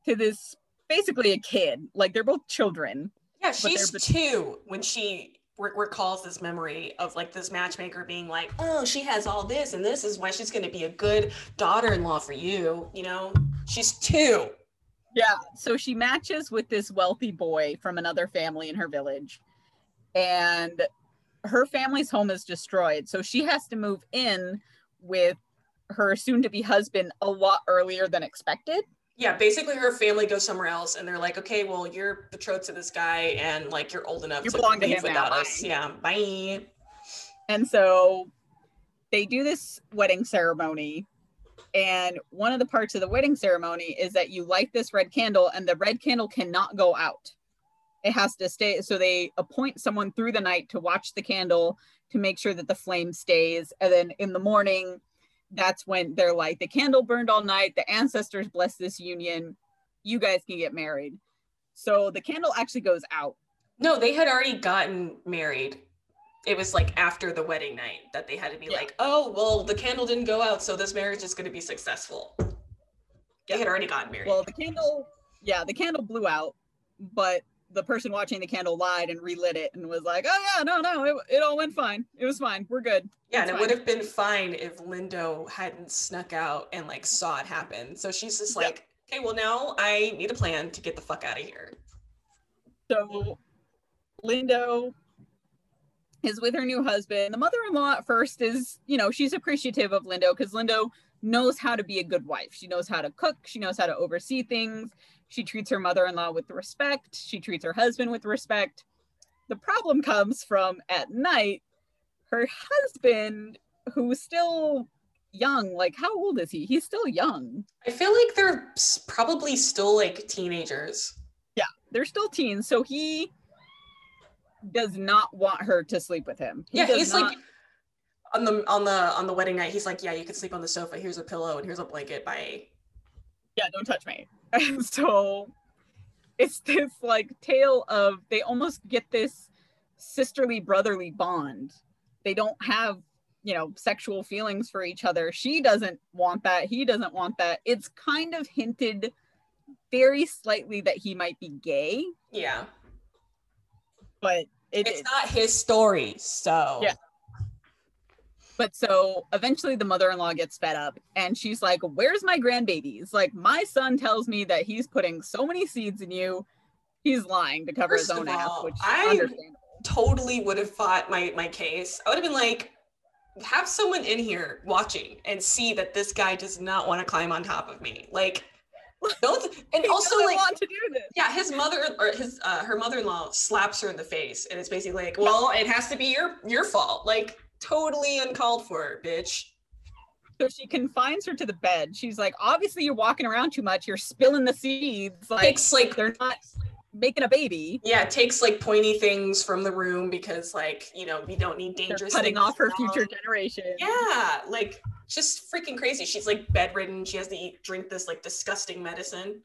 to this, basically a kid. Like, they're both children. Yeah, she's two when she recalls this memory of like this matchmaker being like, oh, she has all this and this is why she's going to be a good daughter-in-law for you, you know? She's two. Yeah, so she matches with this wealthy boy from another family in her village, and her family's home is destroyed, so she has to move in with her soon-to-be husband a lot earlier than expected. Yeah, basically her family goes somewhere else and they're like, okay, well, you're betrothed to this guy and like you're old enough to leave without us. Yeah, bye. And so they do this wedding ceremony, and one of the parts of the wedding ceremony is that you light this red candle and the red candle cannot go out. It has to stay. So they appoint someone through the night to watch the candle to make sure that the flame stays, and then in the morning, that's when they're like, the candle burned all night, the ancestors blessed this union, you guys can get married. So the candle actually goes out. No, they had already gotten married. It was like after the wedding night that they had to be like, oh, well, the candle didn't go out, so this marriage is going to be successful. They had already gotten married. Well, the candle blew out, but the person watching the candle lied and relit it and was like, oh yeah, no, it all went fine. It was fine. We're good. Yeah, and it would have been fine if Lindo hadn't snuck out and like saw it happen. So she's just like, okay, well, now I need a plan to get the fuck out of here. So Lindo is with her new husband. The mother-in-law at first is, you know, she's appreciative of Lindo because Lindo knows how to be a good wife. She knows how to cook. She knows how to oversee things. She treats her mother-in-law with respect. She treats her husband with respect. The problem comes from at night, her husband, who's still young. Like, how old is he? He's still young. I feel like they're probably still like teenagers. Yeah, they're still teens. So he does not want her to sleep with him. He like on the wedding night, he's like, yeah, you can sleep on the sofa. Here's a pillow and here's a blanket. Bye. Yeah, don't touch me. And so it's this like tale of, they almost get this sisterly brotherly bond. They don't have, you know, sexual feelings for each other. She doesn't want that. He doesn't want that. It's kind of hinted very slightly that he might be gay. Yeah. But it's not his story, so. Yeah. But so eventually the mother-in-law gets fed up and she's like, where's my grandbabies? Like, my son tells me that he's putting so many seeds in you. He's lying to cover his own ass, which I totally would have fought my case. I would have been like, have someone in here watching and see that this guy does not want to climb on top of me. Like, don't, and also like, want to do this. Yeah, his mother or his her mother-in-law slaps her in the face and it's basically like, well, it has to be your fault. Like, totally uncalled for, bitch. So she confines her to the bed. She's like, obviously you're walking around too much, you're spilling the seeds, like, takes, like, they're not making a baby. Yeah, takes like pointy things from the room because, like, you know, we don't need dangerous they're cutting things off her future generation. Yeah, like, just freaking crazy. She's like bedridden, she has to drink this like disgusting medicine.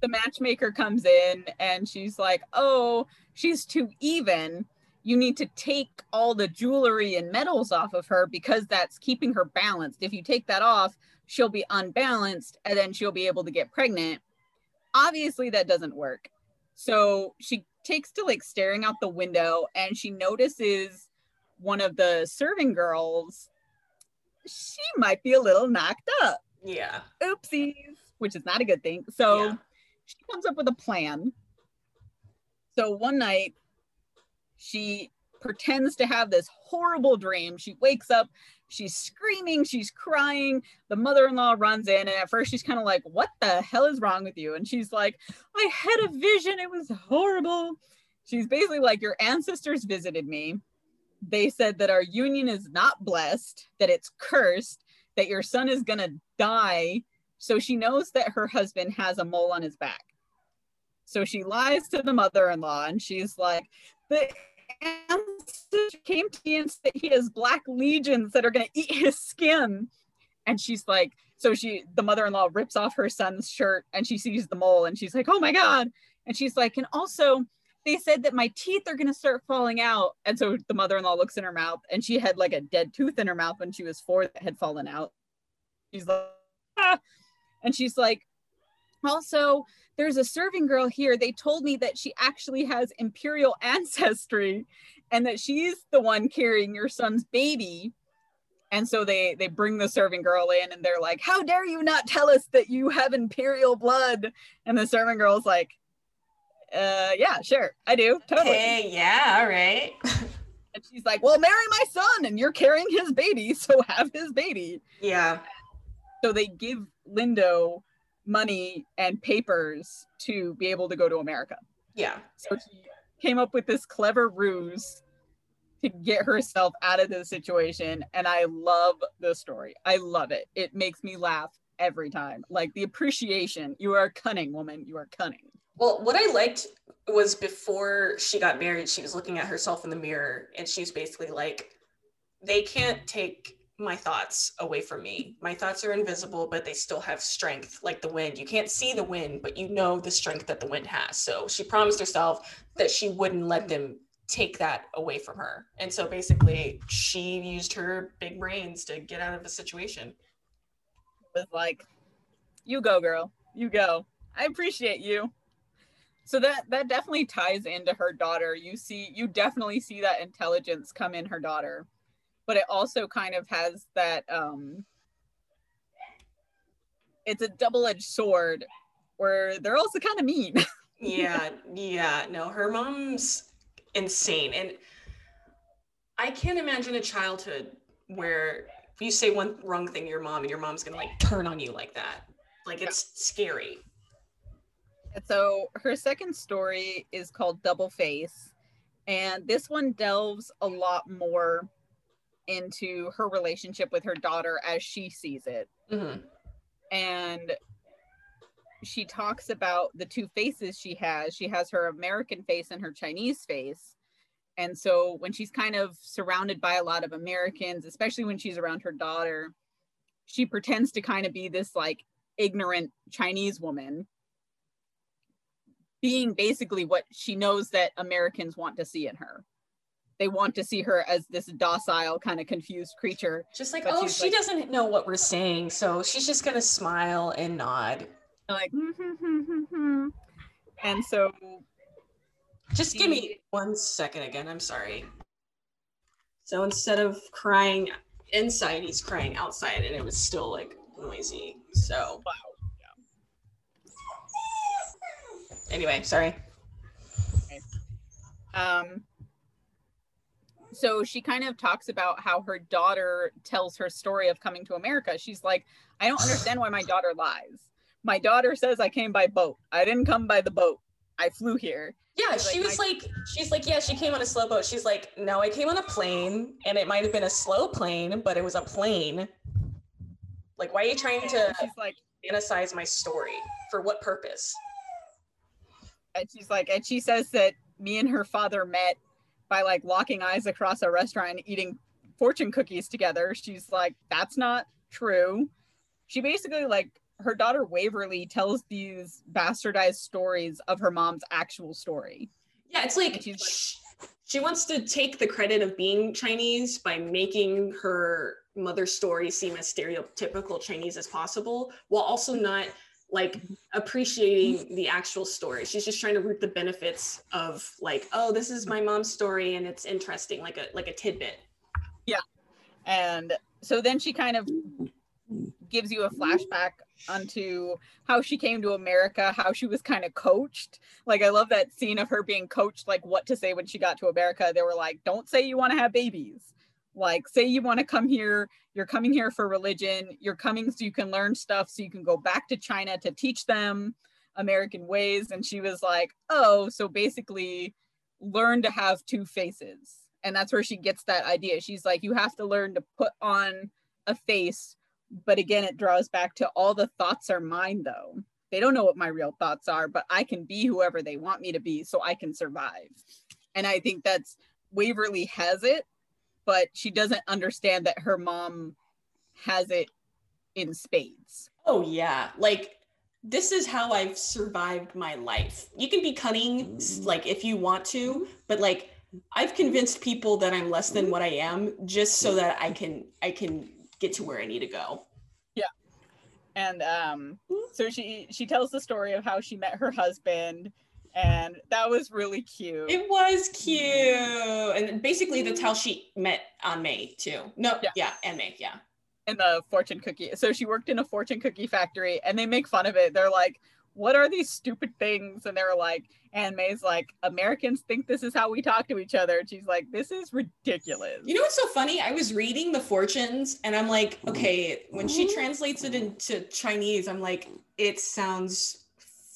The matchmaker comes in and she's like, oh, she's too even. You need to take all the jewelry and medals off of her because that's keeping her balanced. If you take that off, she'll be unbalanced and then she'll be able to get pregnant. Obviously that doesn't work. So she takes to like staring out the window and she notices one of the serving girls, she might be a little knocked up. Yeah. Oopsies, which is not a good thing. So she comes up with a plan. So one night, she pretends to have this horrible dream. She wakes up, she's screaming, she's crying. The mother-in-law runs in and at first she's kind of like, what the hell is wrong with you? And she's like, I had a vision, it was horrible. She's basically like, your ancestors visited me. They said that our union is not blessed, that it's cursed, that your son is gonna die. So she knows that her husband has a mole on his back. So she lies to the mother-in-law and she's like, the ancestor came to me and said he has black legions that are going to eat his skin. And she's like, so the mother-in-law rips off her son's shirt and she sees the mole and she's like, oh my God. And she's like, and also they said that my teeth are going to start falling out. And so the mother-in-law looks in her mouth and she had like a dead tooth in her mouth when she was 4 that had fallen out. She's like, ah. And she's like, also, there's a serving girl here. They told me that she actually has imperial ancestry and that she's the one carrying your son's baby. And so they bring the serving girl in and they're like, how dare you not tell us that you have imperial blood? And the serving girl's like, yeah, sure, I do, totally. Hey, yeah, all right. And she's like, well, marry my son and you're carrying his baby, so have his baby. Yeah. So they give Lindo money and papers to be able to go to America. Yeah. So she came up with this clever ruse to get herself out of the situation. And I love the story. I love it. It makes me laugh every time. Like, the appreciation. You are cunning, woman. You are cunning. Well, what I liked was, before she got married, she was looking at herself in the mirror and she's basically like, they can't take my thoughts away from me. My thoughts are invisible, but they still have strength, like the wind. You can't see the wind, but you know the strength that the wind has. So she promised herself that she wouldn't let them take that away from her. And so basically she used her big brains to get out of the situation. It was like, you go, girl, you go. I appreciate you. So that definitely ties into her daughter. You definitely see that intelligence come in her daughter. But it also kind of has that, it's a double-edged sword where they're also kind of mean. yeah, no, her mom's insane. And I can't imagine a childhood where If you say one wrong thing to your mom, and your mom's gonna like turn on you like that. Like, it's scary. So her second story is called Double Face. And this one delves a lot more into her relationship with her daughter as she sees it. Mm-hmm. And she talks about the two faces she has. She has her American face and her Chinese face. And so when she's kind of surrounded by a lot of Americans, especially when she's around her daughter, she pretends to kind of be this like ignorant Chinese woman, being basically what she knows that Americans want to see in her. They want to see her as this docile, kind of confused creature. Just like, oh, she doesn't know what we're saying, so she's just gonna smile and nod. Like, and so. Just give me 1 second again, I'm sorry. So instead of crying inside, he's crying outside, and it was still like noisy, so. Wow. Anyway, sorry. Okay. So she kind of talks about how her daughter tells her story of coming to America. She's like, I don't understand why my daughter lies. My daughter says I came by boat. I didn't come by the boat. I flew here. Yeah, she was like, she's like, yeah, she came on a slow boat. She's like, no, I came on a plane, and it might have been a slow plane, but it was a plane. Like, why are you trying to fantasize my story? For what purpose? And she's like, and she says that me and her father met by like locking eyes across a restaurant and eating fortune cookies together. She's like, that's not true. She basically, like, her daughter Waverly tells these bastardized stories of her mom's actual story. Yeah, it's like, she wants to take the credit of being Chinese by making her mother's story seem as stereotypical Chinese as possible, while also not like appreciating the actual story. She's just trying to reap the benefits of like, oh, this is my mom's story and it's interesting, like a tidbit. Yeah. And so then she kind of gives you a flashback onto how she came to America, how she was kind of coached. Like, I love that scene of her being coached, like what to say when she got to America. They were like, don't say you want to have babies. Like, say you want to come here, you're coming here for religion, you're coming so you can learn stuff, so you can go back to China to teach them American ways. And she was like, oh, so basically learn to have two faces. And that's where she gets that idea. She's like, you have to learn to put on a face. But again, it draws back to all the thoughts are mine though. They don't know what my real thoughts are, but I can be whoever they want me to be, so I can survive. And I think that's, Waverly has it, but she doesn't understand that her mom has it in spades. Oh yeah, like, this is how I've survived my life. You can be cunning, like, if you want to, but like, I've convinced people that I'm less than what I am just so that I can get to where I need to go. Yeah. And so she tells the story of how she met her husband. And that was really cute. It was cute. And basically that's how she met An-mei too. No, yeah, An-mei, yeah. And the fortune cookie. So she worked in a fortune cookie factory, and they make fun of it. They're like, what are these stupid things? And they're like, An-mei's like, Americans think this is how we talk to each other. And she's like, this is ridiculous. You know what's so funny? I was reading the fortunes and I'm like, okay, when she translates it into Chinese, I'm like, it sounds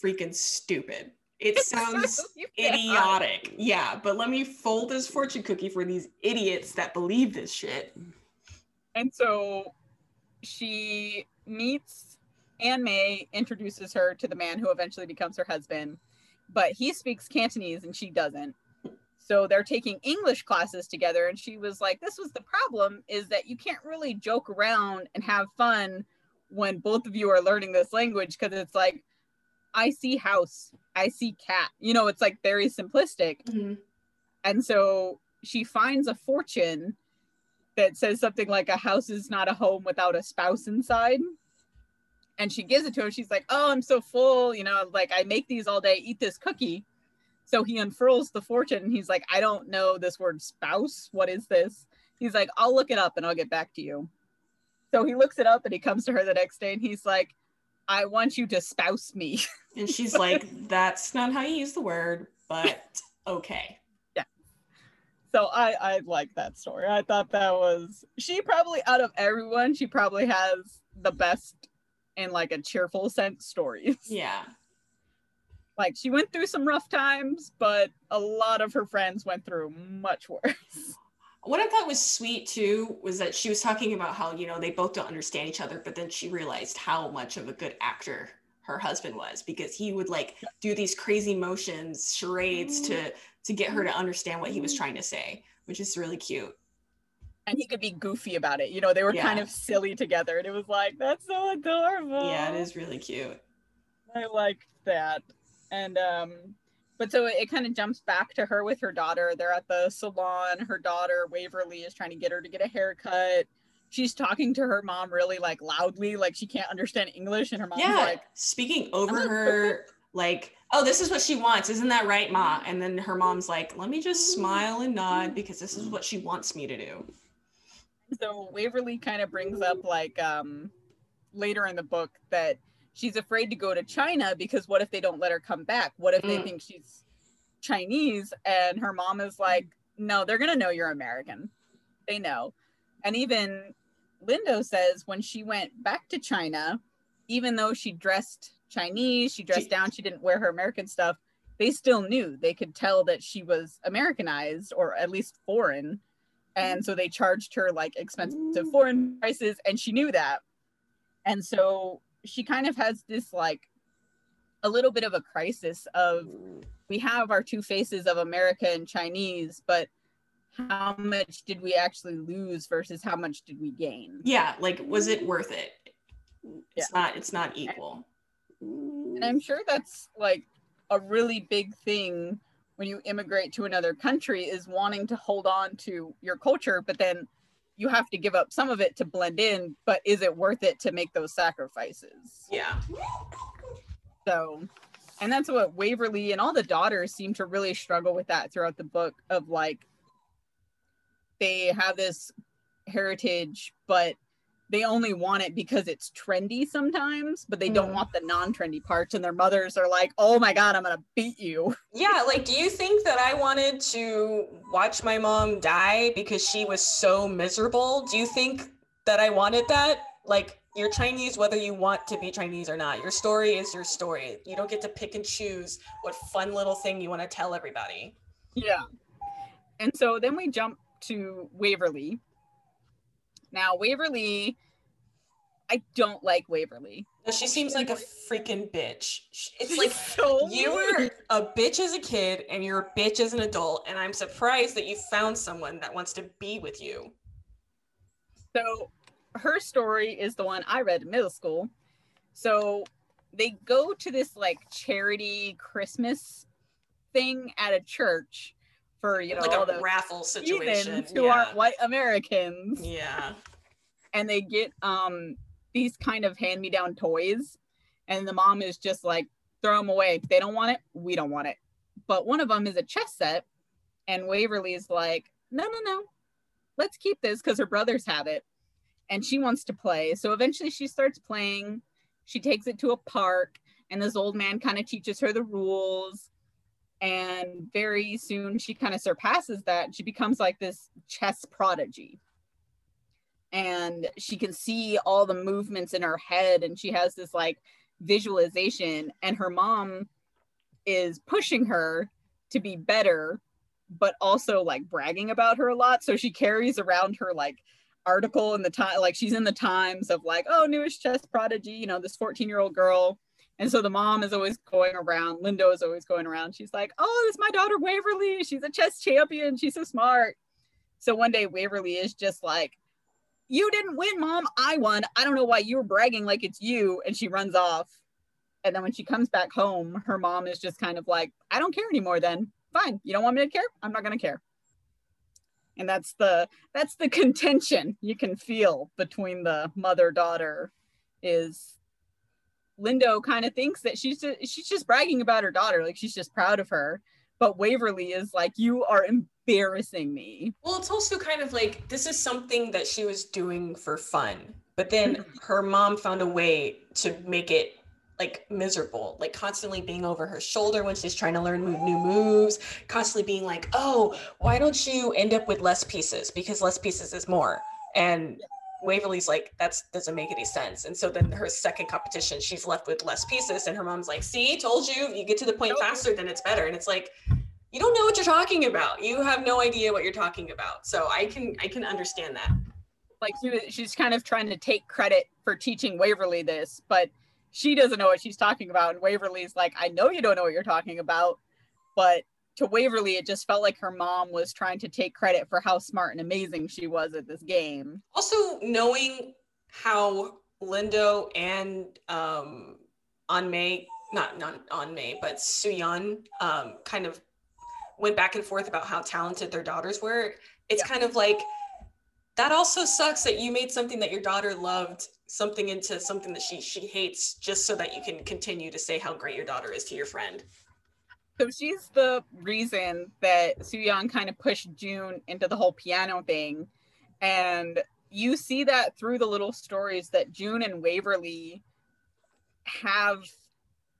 freaking stupid. It sounds idiotic. Yeah, but let me fold this fortune cookie for these idiots that believe this shit. And so she meets An-mei, introduces her to the man who eventually becomes her husband, but he speaks Cantonese and she doesn't. So they're taking English classes together, and she was like, this was the problem, is that you can't really joke around and have fun when both of you are learning this language, because it's like, I see house, I see cat. You know, it's like very simplistic. Mm-hmm. And so she finds a fortune that says something like, a house is not a home without a spouse inside. And she gives it to him. She's like, oh, I'm so full. You know, like, I make these all day, eat this cookie. So he unfurls the fortune and he's like, I don't know this word spouse. What is this? He's like, I'll look it up and I'll get back to you. So he looks it up and he comes to her the next day and he's like, I want you to spouse me. And she's like, that's not how you use the word, but okay. Yeah. So I like that story. I thought that was, she probably, out of everyone, she probably has the best, in like a cheerful sense, stories. Yeah. Like, she went through some rough times, but a lot of her friends went through much worse. What I thought was sweet too was that she was talking about how, you know, they both don't understand each other, but then she realized how much of a good actor her husband was, because he would like do these crazy motions, charades to get her to understand what he was trying to say, which is really cute. And he could be goofy about it. You know, they were kind of silly together, and it was like, that's so adorable. Yeah, it is really cute. I liked that. And but so it kind of jumps back to her with her daughter. They're at the salon. Her daughter, Waverly, is trying to get her to get a haircut. She's talking to her mom really like loudly, like she can't understand English, and her mom's like speaking over her, like, oh, this is what she wants, isn't that right, Ma? And then her mom's like, let me just smile and nod because this is what she wants me to do. So Waverly kind of brings up like later in the book that she's afraid to go to China because what if they don't let her come back? What if they think she's Chinese? And her mom is like, no, they're gonna know you're American. They know. And even Lindo says when she went back to China, even though she dressed Chinese, she dressed down, she didn't wear her American stuff, they still knew. They could tell that she was Americanized, or at least foreign. And so they charged her like expensive foreign prices, and she knew that. And so she kind of has this like a little bit of a crisis of, we have our two faces of America and Chinese, but how much did we actually lose versus how much did we gain? Yeah, like, was it worth it? It's not equal. And I'm sure that's like a really big thing when you immigrate to another country, is wanting to hold on to your culture, but then you have to give up some of it to blend in, but is it worth it to make those sacrifices? Yeah. So, and that's what Waverly and all the daughters seem to really struggle with that throughout the book, of like, they have this heritage, but they only want it because it's trendy sometimes, but they don't want the non-trendy parts. And their mothers are like, oh my God, I'm gonna beat you. Yeah, like, do you think that I wanted to watch my mom die because she was so miserable? Do you think that I wanted that? Like, you're Chinese whether you want to be Chinese or not. Your story is your story. You don't get to pick and choose what fun little thing you wanna tell everybody. Yeah. And so then we jump to Waverly. Now, Waverly, I don't like Waverly. No, she seems like a freaking bitch. It's like, so you were a bitch as a kid and you're a bitch as an adult, and I'm surprised that you found someone that wants to be with you. So her story is the one I read in middle school. So they go to this like charity Christmas thing at a church for, you know, like all the raffle situation who aren't white Americans. Yeah. And they get these kind of hand-me-down toys, and the mom is just like, throw them away. If they don't want it, we don't want it. But one of them is a chess set, and Waverly is like, no, let's keep this because her brothers have it and she wants to play. So eventually she starts playing. She takes it to a park, and this old man kind of teaches her the rules. And very soon she kind of surpasses that. She becomes like this chess prodigy, and she can see all the movements in her head, and she has this like visualization, and her mom is pushing her to be better, but also like bragging about her a lot. So she carries around her like article in the time, like she's in the Times of like, oh, newest chess prodigy, you know, this 14-year-old girl. And so the mom is always going around. Lindo is always going around. She's like, oh, this is my daughter, Waverly. She's a chess champion. She's so smart. So one day Waverly is just like, you didn't win, Mom. I won. I don't know why you were bragging like it's you. And she runs off. And then when she comes back home, her mom is just kind of like, I don't care anymore then. Fine. You don't want me to care? I'm not going to care. And that's the contention you can feel between the mother-daughter is... Lindo kind of thinks that she's just bragging about her daughter, like she's just proud of her, but Waverly is like, you are embarrassing me. Well, it's also kind of like, this is something that she was doing for fun, but then her mom found a way to make it like miserable, like constantly being over her shoulder when she's trying to learn new moves, constantly being like, oh, why don't you end up with less pieces, because less pieces is more. And Waverly's like, that doesn't make any sense. And so then her second competition, she's left with less pieces, and her mom's like, see, told you, if you get to the point faster, then it's better. And it's like, you don't know what you're talking about. You have no idea what you're talking about. So I can understand that. Like she's kind of trying to take credit for teaching Waverly this, but she doesn't know what she's talking about. And Waverly's like, I know you don't know what you're talking about. But to Waverly, it just felt like her mom was trying to take credit for how smart and amazing she was at this game. Also, knowing how Lindo and not An-mei, but Suyuan kind of went back and forth about how talented their daughters were. It's kind of like, that also sucks that you made something that your daughter loved, something into something that she hates, just so that you can continue to say how great your daughter is to your friend. So she's the reason that Suyuan kind of pushed June into the whole piano thing. And you see that through the little stories that June and Waverly have,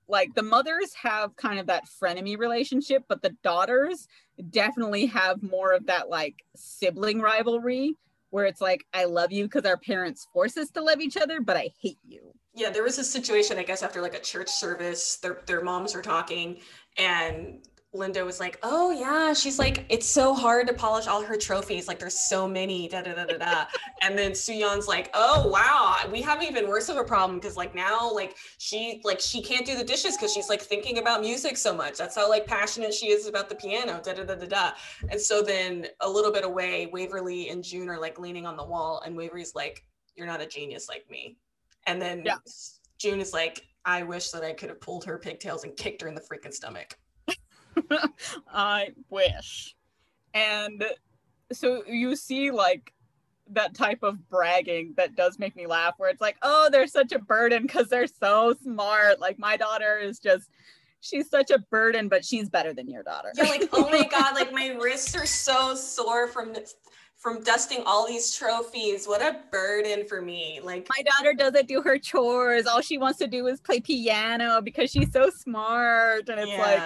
like the mothers have kind of that frenemy relationship, but the daughters definitely have more of that like sibling rivalry, where it's like, I love you because our parents force us to love each other, but I hate you. Yeah, there was a situation, I guess, after like a church service, their moms were talking, and Lindo was like, oh yeah, she's like, it's so hard to polish all her trophies, like there's so many, da-da-da-da-da. And then Suyuan's like, oh wow, we have even worse of a problem, because like now, like she can't do the dishes because she's like thinking about music so much. That's how like passionate she is about the piano, da-da-da-da-da. And so then a little bit away, Waverly and June are like leaning on the wall, and Waverly's like, you're not a genius like me. And then June is like, I wish that I could have pulled her pigtails and kicked her in the freaking stomach. I wish. And so you see like that type of bragging that does make me laugh, where it's like, oh, they're such a burden because they're so smart, like my daughter is just, she's such a burden, but she's better than your daughter. Yeah, like, oh my god, like my wrists are so sore from dusting all these trophies. What a burden for me. Like, my daughter doesn't do her chores. All she wants to do is play piano because she's so smart. And it's like,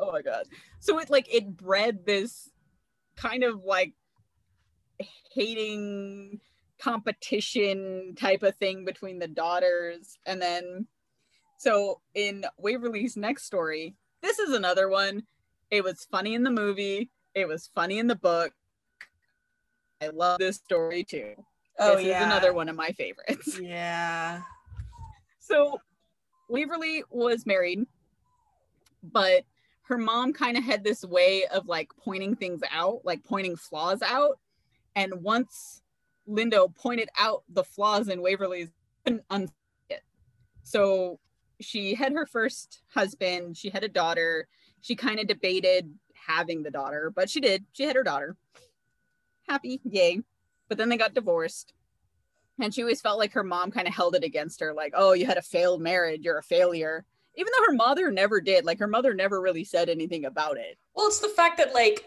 oh my God. So it like, it bred this kind of like hating competition type of thing between the daughters. And then, so in Waverly's next story, this is another one. It was funny in the movie. It was funny in the book. I love this story too. Oh, this is another one of my favorites. Yeah. So Waverly was married, but her mom kind of had this way of like pointing things out, like pointing flaws out. And once Lindo pointed out the flaws in Waverly's, couldn't unsee it. So she had her first husband, she had a daughter. She kind of debated having the daughter, but she did. She had her daughter. Happy, yay. But then they got divorced, and she always felt like her mom kind of held it against her, like, oh, you had a failed marriage, you're a failure, even though her mother never did. Like, her mother never really said anything about it. Well, it's the fact that like,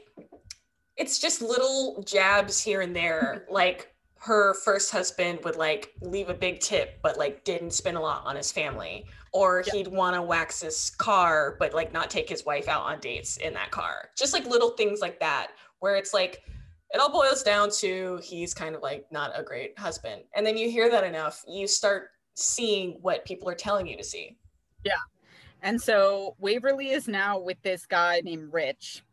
it's just little jabs here and there. Like, her first husband would like leave a big tip, but like didn't spend a lot on his family, or he'd want to wax his car but like not take his wife out on dates in that car. Just like little things like that, where it's like, it all boils down to, he's kind of like not a great husband. And then you hear that enough, you start seeing what people are telling you to see. Yeah. And so Waverly is now with this guy named Rich,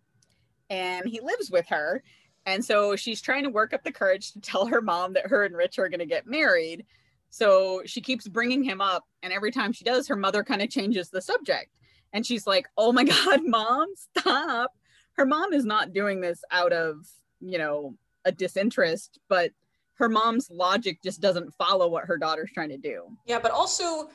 and he lives with her. And so she's trying to work up the courage to tell her mom that her and Rich are going to get married. So she keeps bringing him up, and every time she does, her mother kind of changes the subject. And she's like, oh my God, mom, stop. Her mom is not doing this out of, you know, a disinterest, but her mom's logic just doesn't follow what her daughter's trying to do. Yeah, but also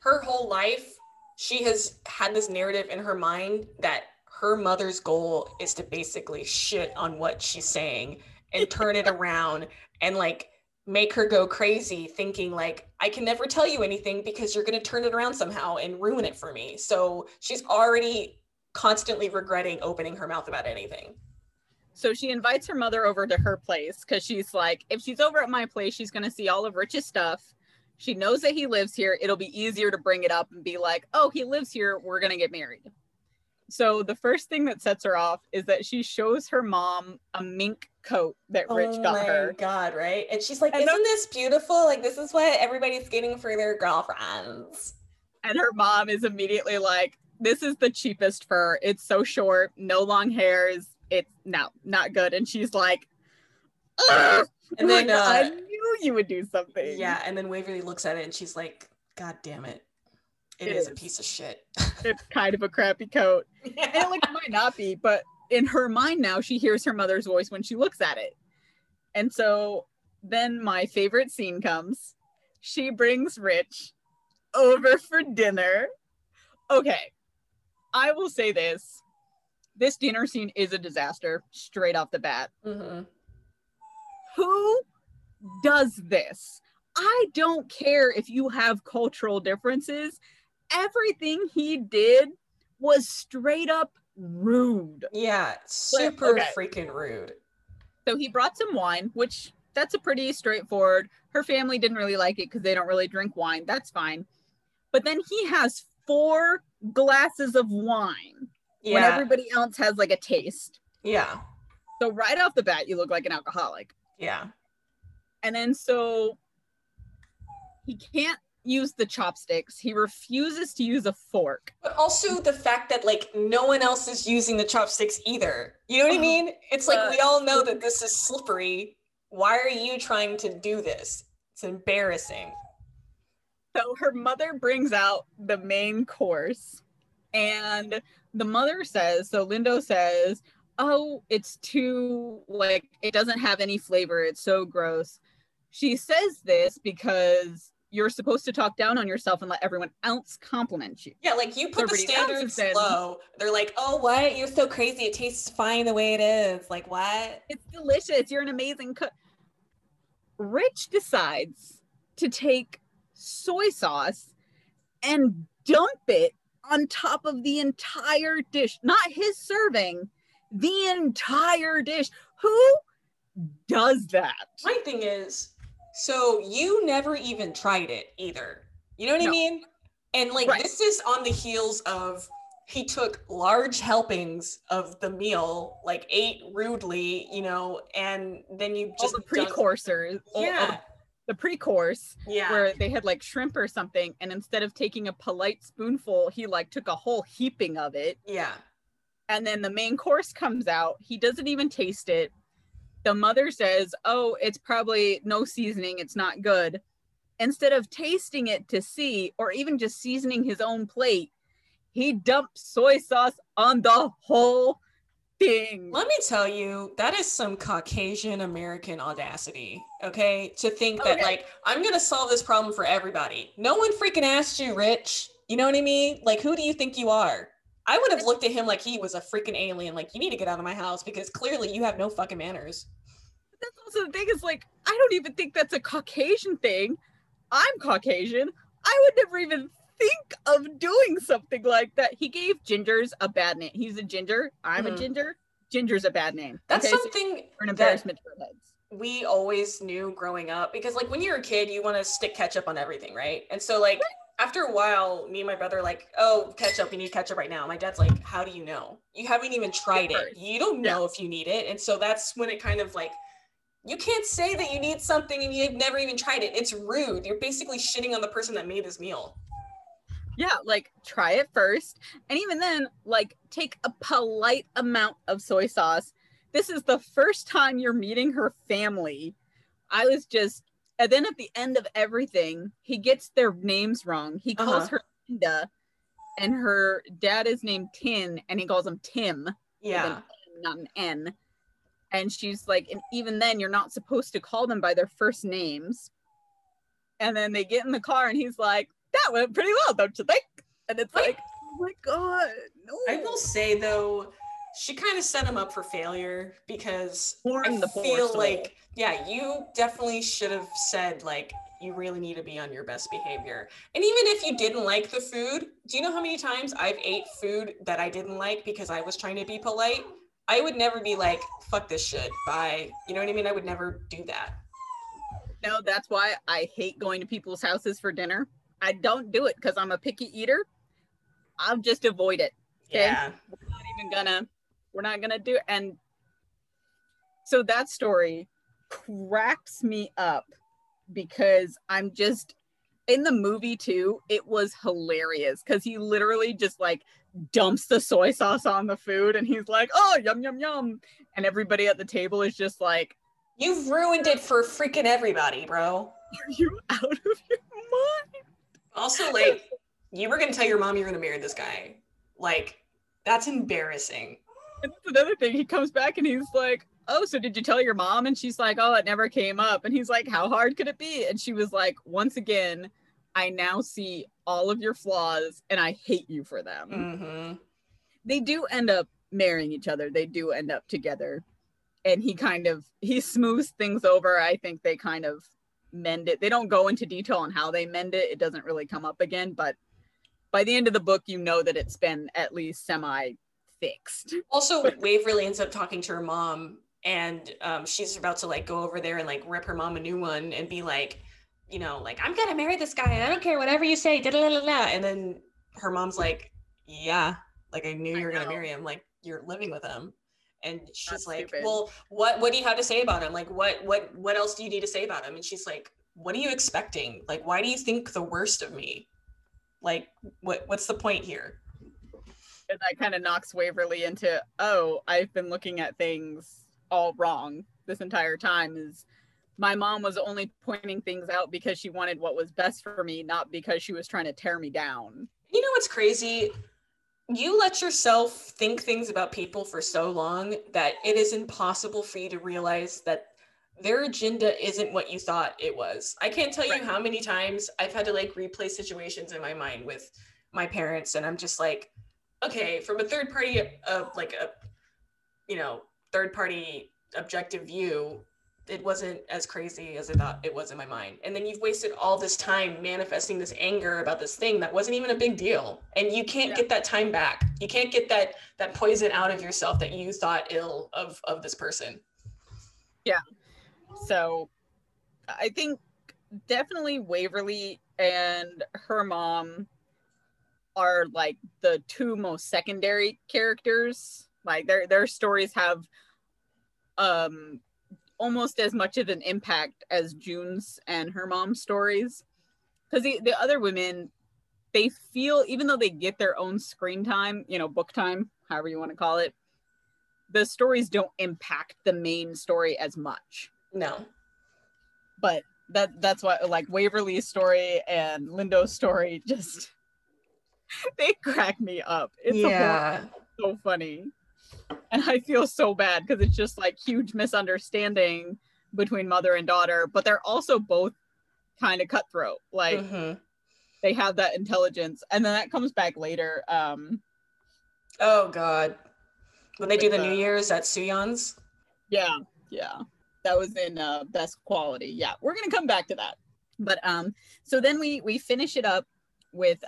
her whole life, she has had this narrative in her mind that her mother's goal is to basically shit on what she's saying and turn it around and like make her go crazy, thinking like, I can never tell you anything because you're going to turn it around somehow and ruin it for me. So she's already constantly regretting opening her mouth about anything. So she invites her mother over to her place because she's like, if she's over at my place, she's going to see all of Rich's stuff. She knows that he lives here. It'll be easier to bring it up and be like, oh, he lives here. We're going to get married. So the first thing that sets her off is that she shows her mom a mink coat that Rich got her. Oh my God, right? And she's like, isn't this beautiful? Like, this is what everybody's getting for their girlfriends. And her mom is immediately like, this is the cheapest fur. It's so short, no long hairs. It's no, not good. And she's like, ugh! And then I knew you would do something. Yeah, and then Waverly looks at it and she's like, God damn it. It is a piece of shit. It's kind of a crappy coat. Yeah. And like, it might not be, but in her mind now, she hears her mother's voice when she looks at it. And so then my favorite scene comes. She brings Rich over for dinner. Okay, I will say this. This dinner scene is a disaster straight off the bat. Mm-hmm. Who does this? I don't care if you have cultural differences. Everything he did was straight up rude. Yeah, super freaking rude. So he brought some wine, which that's a pretty straightforward. Her family didn't really like it because they don't really drink wine. That's fine. But then he has 4 glasses of wine when everybody else has like a taste. Yeah. So right off the bat, you look like an alcoholic. Yeah. And then so he can't use the chopsticks. He refuses to use a fork. But also the fact that like no one else is using the chopsticks either. You know what I mean? It's like we all know that this is slippery. Why are you trying to do this? It's embarrassing. So her mother brings out the main course and the mother says, so Lindo says, oh, it's too, like, it doesn't have any flavor. It's so gross. She says this because you're supposed to talk down on yourself and let everyone else compliment you. Yeah, like, you put the standards low. They're like, oh, what? You're so crazy. It tastes fine the way it is. Like, what? It's delicious. You're an amazing cook. Rich decides to take soy sauce and dump it on top of the entire dish. Not his serving. The entire dish. Who does that? My thing is, so you never even tried it either. You know what I mean? And like, this is on the heels of he took large helpings of the meal, like ate rudely, you know, and then you just all the precursors. The pre-course where they had like shrimp or something. And instead of taking a polite spoonful, he like took a whole heaping of it. Yeah. And then the main course comes out. He doesn't even taste it. The mother says, oh, it's probably no seasoning. It's not good. Instead of tasting it to see, or even just seasoning his own plate, he dumped soy sauce on the whole thing. Let me tell you, that is some Caucasian American audacity, okay? To think that, like, I'm going to solve this problem for everybody. No one freaking asked you, Rich. You know what I mean? Like, who do you think you are? I would have looked at him like he was a freaking alien. Like, you need to get out of my house because clearly you have no fucking manners. But that's also the thing is, like, I don't even think that's a Caucasian thing. I'm Caucasian. I would never even think of doing something like that. He gave gingers a bad name. He's a ginger. I'm a ginger. Ginger's a bad name. That's something so an embarrassment for heads. We always knew growing up because, like, when you're a kid, you want to stick ketchup on everything, right? And so, like, after a while, me and my brother are like, oh, ketchup, you need ketchup right now. My dad's like, how do you know? You haven't even tried it. You don't know if you need it. And so that's when it kind of like, you can't say that you need something and you've never even tried it. It's rude. You're basically shitting on the person that made this meal. Yeah, like, try it first. And even then, like, take a polite amount of soy sauce. This is the first time you're meeting her family. And then at the end of everything, he gets their names wrong. He calls her Linda, and her dad is named Tin, and he calls him Tim. Yeah. With an N, not an N. And she's like, and even then, you're not supposed to call them by their first names. And then they get in the car, and he's like, that went pretty well, don't you think? And it's like, oh my God, no. I will say, though, she kind of set him up for failure because you definitely should have said, like, you really need to be on your best behavior. And even if you didn't like the food, do you know how many times I've ate food that I didn't like because I was trying to be polite? I would never be like, fuck this shit, bye. You know what I mean? I would never do that. know, that's why I hate going to people's houses for dinner. I don't do it because I'm a picky eater. I'll just avoid it. Okay? Yeah. We're not gonna do it. And so that story cracks me up because I'm just, in the movie too, it was hilarious because he literally just like dumps the soy sauce on the food and he's like, oh, yum, yum, yum. And everybody at the table is just like, you've ruined it for freaking everybody, bro. Are you out of your mind? Also, like, you were going to tell your mom you were going to marry this guy. Like, that's embarrassing. And that's another thing. He comes back and he's like, oh, so did you tell your mom? And she's like, oh, it never came up. And he's like, how hard could it be? And she was like, once again, I now see all of your flaws and I hate you for them. Mm-hmm. They do end up marrying each other. They do end up together. And he smooths things over. I think they kind of mend it. They don't go into detail on how they mend it. It doesn't really come up again. But by the end of the book, you know that it's been at least semi-fixed. Also, Waverly ends up talking to her mom. And she's about to like go over there and like rip her mom a new one and be like, you know, like, I'm gonna marry this guy. I don't care whatever you say. Da-da-da-da-da. And then her mom's like, yeah, like I knew you were gonna marry him. Like you're living with him. And she's That's like, stupid. Well, what do you have to say about him? Like what else do you need to say about him? And she's like, what are you expecting? Like, why do you think the worst of me? Like what's the point here? And that kind of knocks Waverly into, oh, I've been looking at things all wrong this entire time. Is my mom was only pointing things out because she wanted what was best for me, not because she was trying to tear me down. You know what's crazy? You let yourself think things about people for so long that it is impossible for you to realize that their agenda isn't what you thought it was. I can't tell you how many times I've had to like replay situations in my mind with my parents, and I'm just like, okay, from a third party third party objective view, it wasn't as crazy as I thought it was in my mind. And then you've wasted all this time manifesting this anger about this thing that wasn't even a big deal. And you can't get that time back. You can't get that poison out of yourself that you thought ill of this person. Yeah. So I think definitely Waverly and her mom are like the two most secondary characters. Like their stories have almost as much of an impact as June's and her mom's stories, because the other women, they feel, even though they get their own screen time, you know, book time, however you want to call it, the stories don't impact the main story as much. No, but that's why, like, Waverly's story and Lindo's story, just they crack me up. It's so funny. And I feel so bad because it's just like huge misunderstanding between mother and daughter, but they're also both kind of cutthroat. Like they have that intelligence, and then that comes back later. Oh God, when they do the New Year's at Suyuan's. Yeah, that was in Best Quality. Yeah, we're gonna come back to that. But so then we finish it up with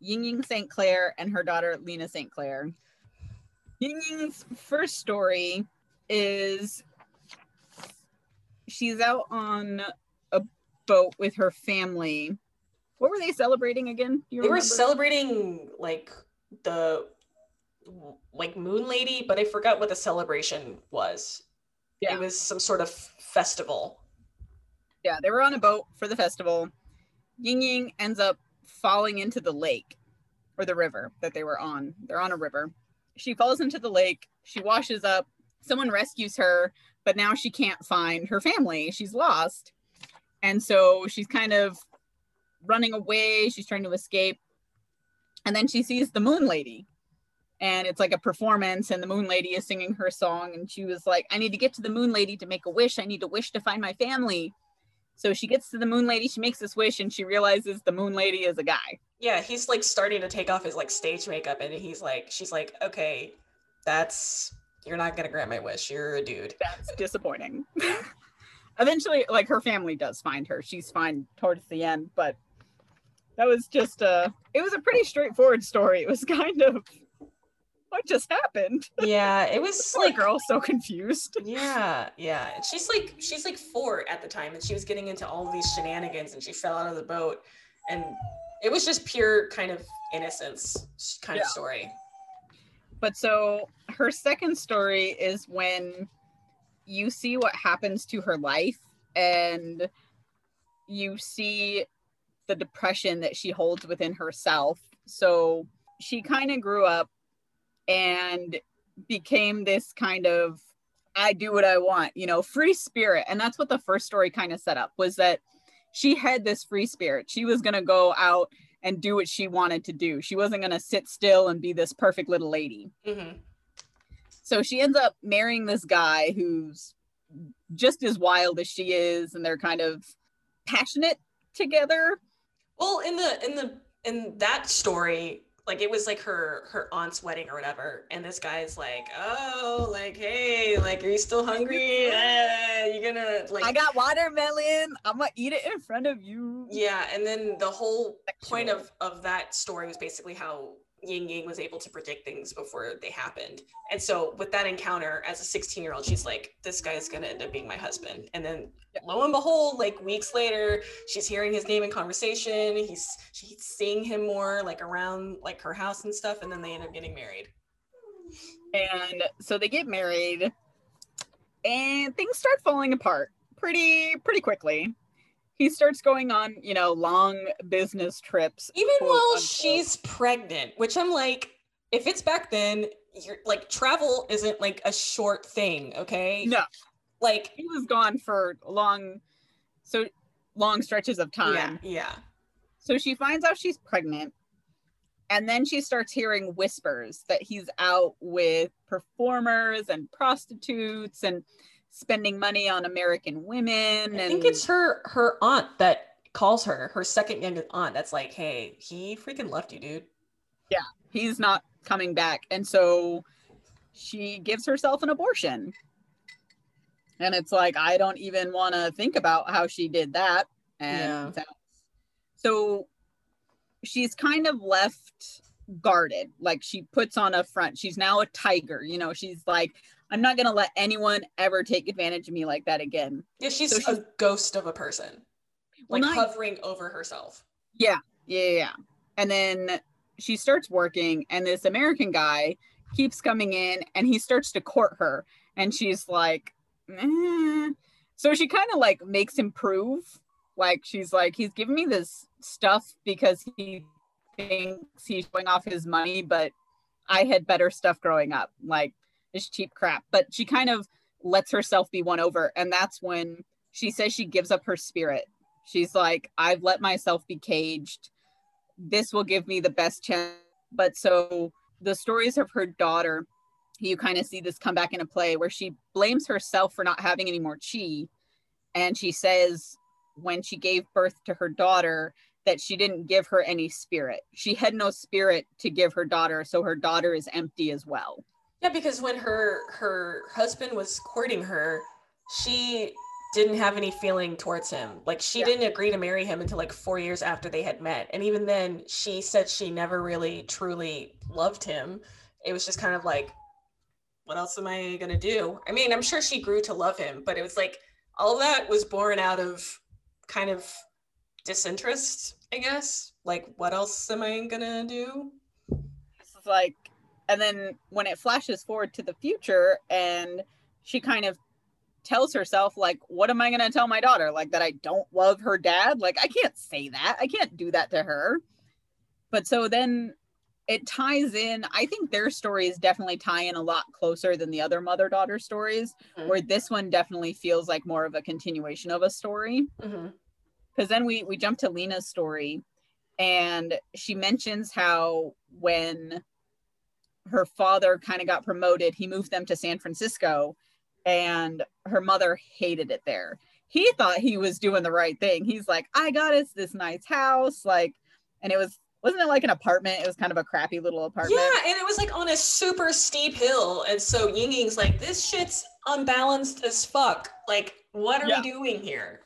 Ying-ying St. Clair and her daughter Lena St. Clair. Ying-ying's first story is she's out on a boat with her family. What were they celebrating again? They were celebrating like the moon lady, but I forgot what the celebration was. Yeah. It was some sort of festival. Yeah, they were on a boat for the festival. Ying-ying ends up falling into the lake or the river that they were on. They're on a river. She falls into the lake, she washes up, someone rescues her, but now she can't find her family. She's lost. And so she's kind of running away. She's trying to escape. And then she sees the moon lady. And it's like a performance, and the moon lady is singing her song. And she was like, I need to get to the moon lady to make a wish. I need a wish to find my family. So she gets to the moon lady, she makes this wish, and she realizes the moon lady is a guy. Yeah, he's like starting to take off his like stage makeup, and she's like, okay, you're not gonna grant my wish, you're a dude. That's disappointing. Eventually, like, her family does find her. She's fine towards the end, but that was just it was a pretty straightforward story. It was kind of what just happened? Yeah, it was like girl so confused. Yeah. She's like 4 at the time, and she was getting into all these shenanigans, and she fell out of the boat, and it was just pure kind of innocence kind of story. But so her second story is when you see what happens to her life, and you see the depression that she holds within herself. So she kind of grew up and became this kind of, I do what I want, free spirit. And that's what the first story kind of set up, was that she had this free spirit. She was going to go out and do what she wanted to do. She wasn't going to sit still and be this perfect little lady. Mm-hmm. So she ends up marrying this guy who's just as wild as she is, and they're kind of passionate together. Well, in that story, like, it was like her aunt's wedding or whatever, and this guy's like, oh, like, hey, like, are you still hungry? You're gonna, like, I got watermelon, I'm gonna eat it in front of you. Yeah, and then the whole point of that story was basically how Ying-Ying was able to predict things before they happened. And so with that encounter as a 16-year-old, she's like, this guy's gonna end up being my husband. And then lo and behold, like, weeks later, she's hearing his name in conversation, she's seeing him more, like, around, like, her house and stuff, and then they end up getting married. And so they get married, and things start falling apart pretty quickly. He starts going on, long business trips. Even while she's pregnant, which I'm like, if it's back then, you're like, travel isn't like a short thing, okay? No. Like, he was gone for long stretches of time. Yeah. So she finds out she's pregnant, and then she starts hearing whispers that he's out with performers and prostitutes and spending money on American women. And I think it's her aunt that calls her second youngest aunt, that's like, hey, he freaking left you, dude. Yeah, he's not coming back. And so she gives herself an abortion. And it's like, I don't even want to think about how she did that. And so she's kind of left guarded. Like, she puts on a front. She's now a tiger. She's like, I'm not going to let anyone ever take advantage of me like that again. Yeah, she's a ghost of a person. Like, hovering over herself. Yeah. And then she starts working, and this American guy keeps coming in, and he starts to court her. And she's like, eh. So she kind of, like, makes him prove. Like, she's like, he's giving me this stuff because he thinks he's showing off his money, but I had better stuff growing up. Like, this cheap crap. But she kind of lets herself be won over, and that's when she says she gives up her spirit. She's like, I've let myself be caged, this will give me the best chance. But so the stories of her daughter, you kind of see this come back into play, where she blames herself for not having any more chi, and she says when she gave birth to her daughter that she didn't give her any spirit. She had no spirit to give her daughter, so her daughter is empty as well. Yeah, because when her husband was courting her, she didn't have any feeling towards him. Like, she didn't agree to marry him until like 4 years after they had met. And even then, she said she never really truly loved him. It was just kind of like, what else am I going to do? I mean, I'm sure she grew to love him, but it was like, all that was born out of kind of disinterest, I guess. Like, what else am I going to do? It's like, and then when it flashes forward to the future, and she kind of tells herself, like, what am I going to tell my daughter? Like, that I don't love her dad? Like, I can't say that. I can't do that to her. But so then it ties in. I think their stories definitely tie in a lot closer than the other mother-daughter stories, mm-hmm. where this one definitely feels like more of a continuation of a story. Because then we jump to Lena's story, and she mentions how when her father kind of got promoted, he moved them to San Francisco, and her mother hated it there. He thought he was doing the right thing. He's like, I got us this nice house. Like, and it wasn't it like an apartment? It was kind of a crappy little apartment. Yeah, and it was like on a super steep hill. And so Ying-Ying's like, this shit's unbalanced as fuck. Like, what are we doing here?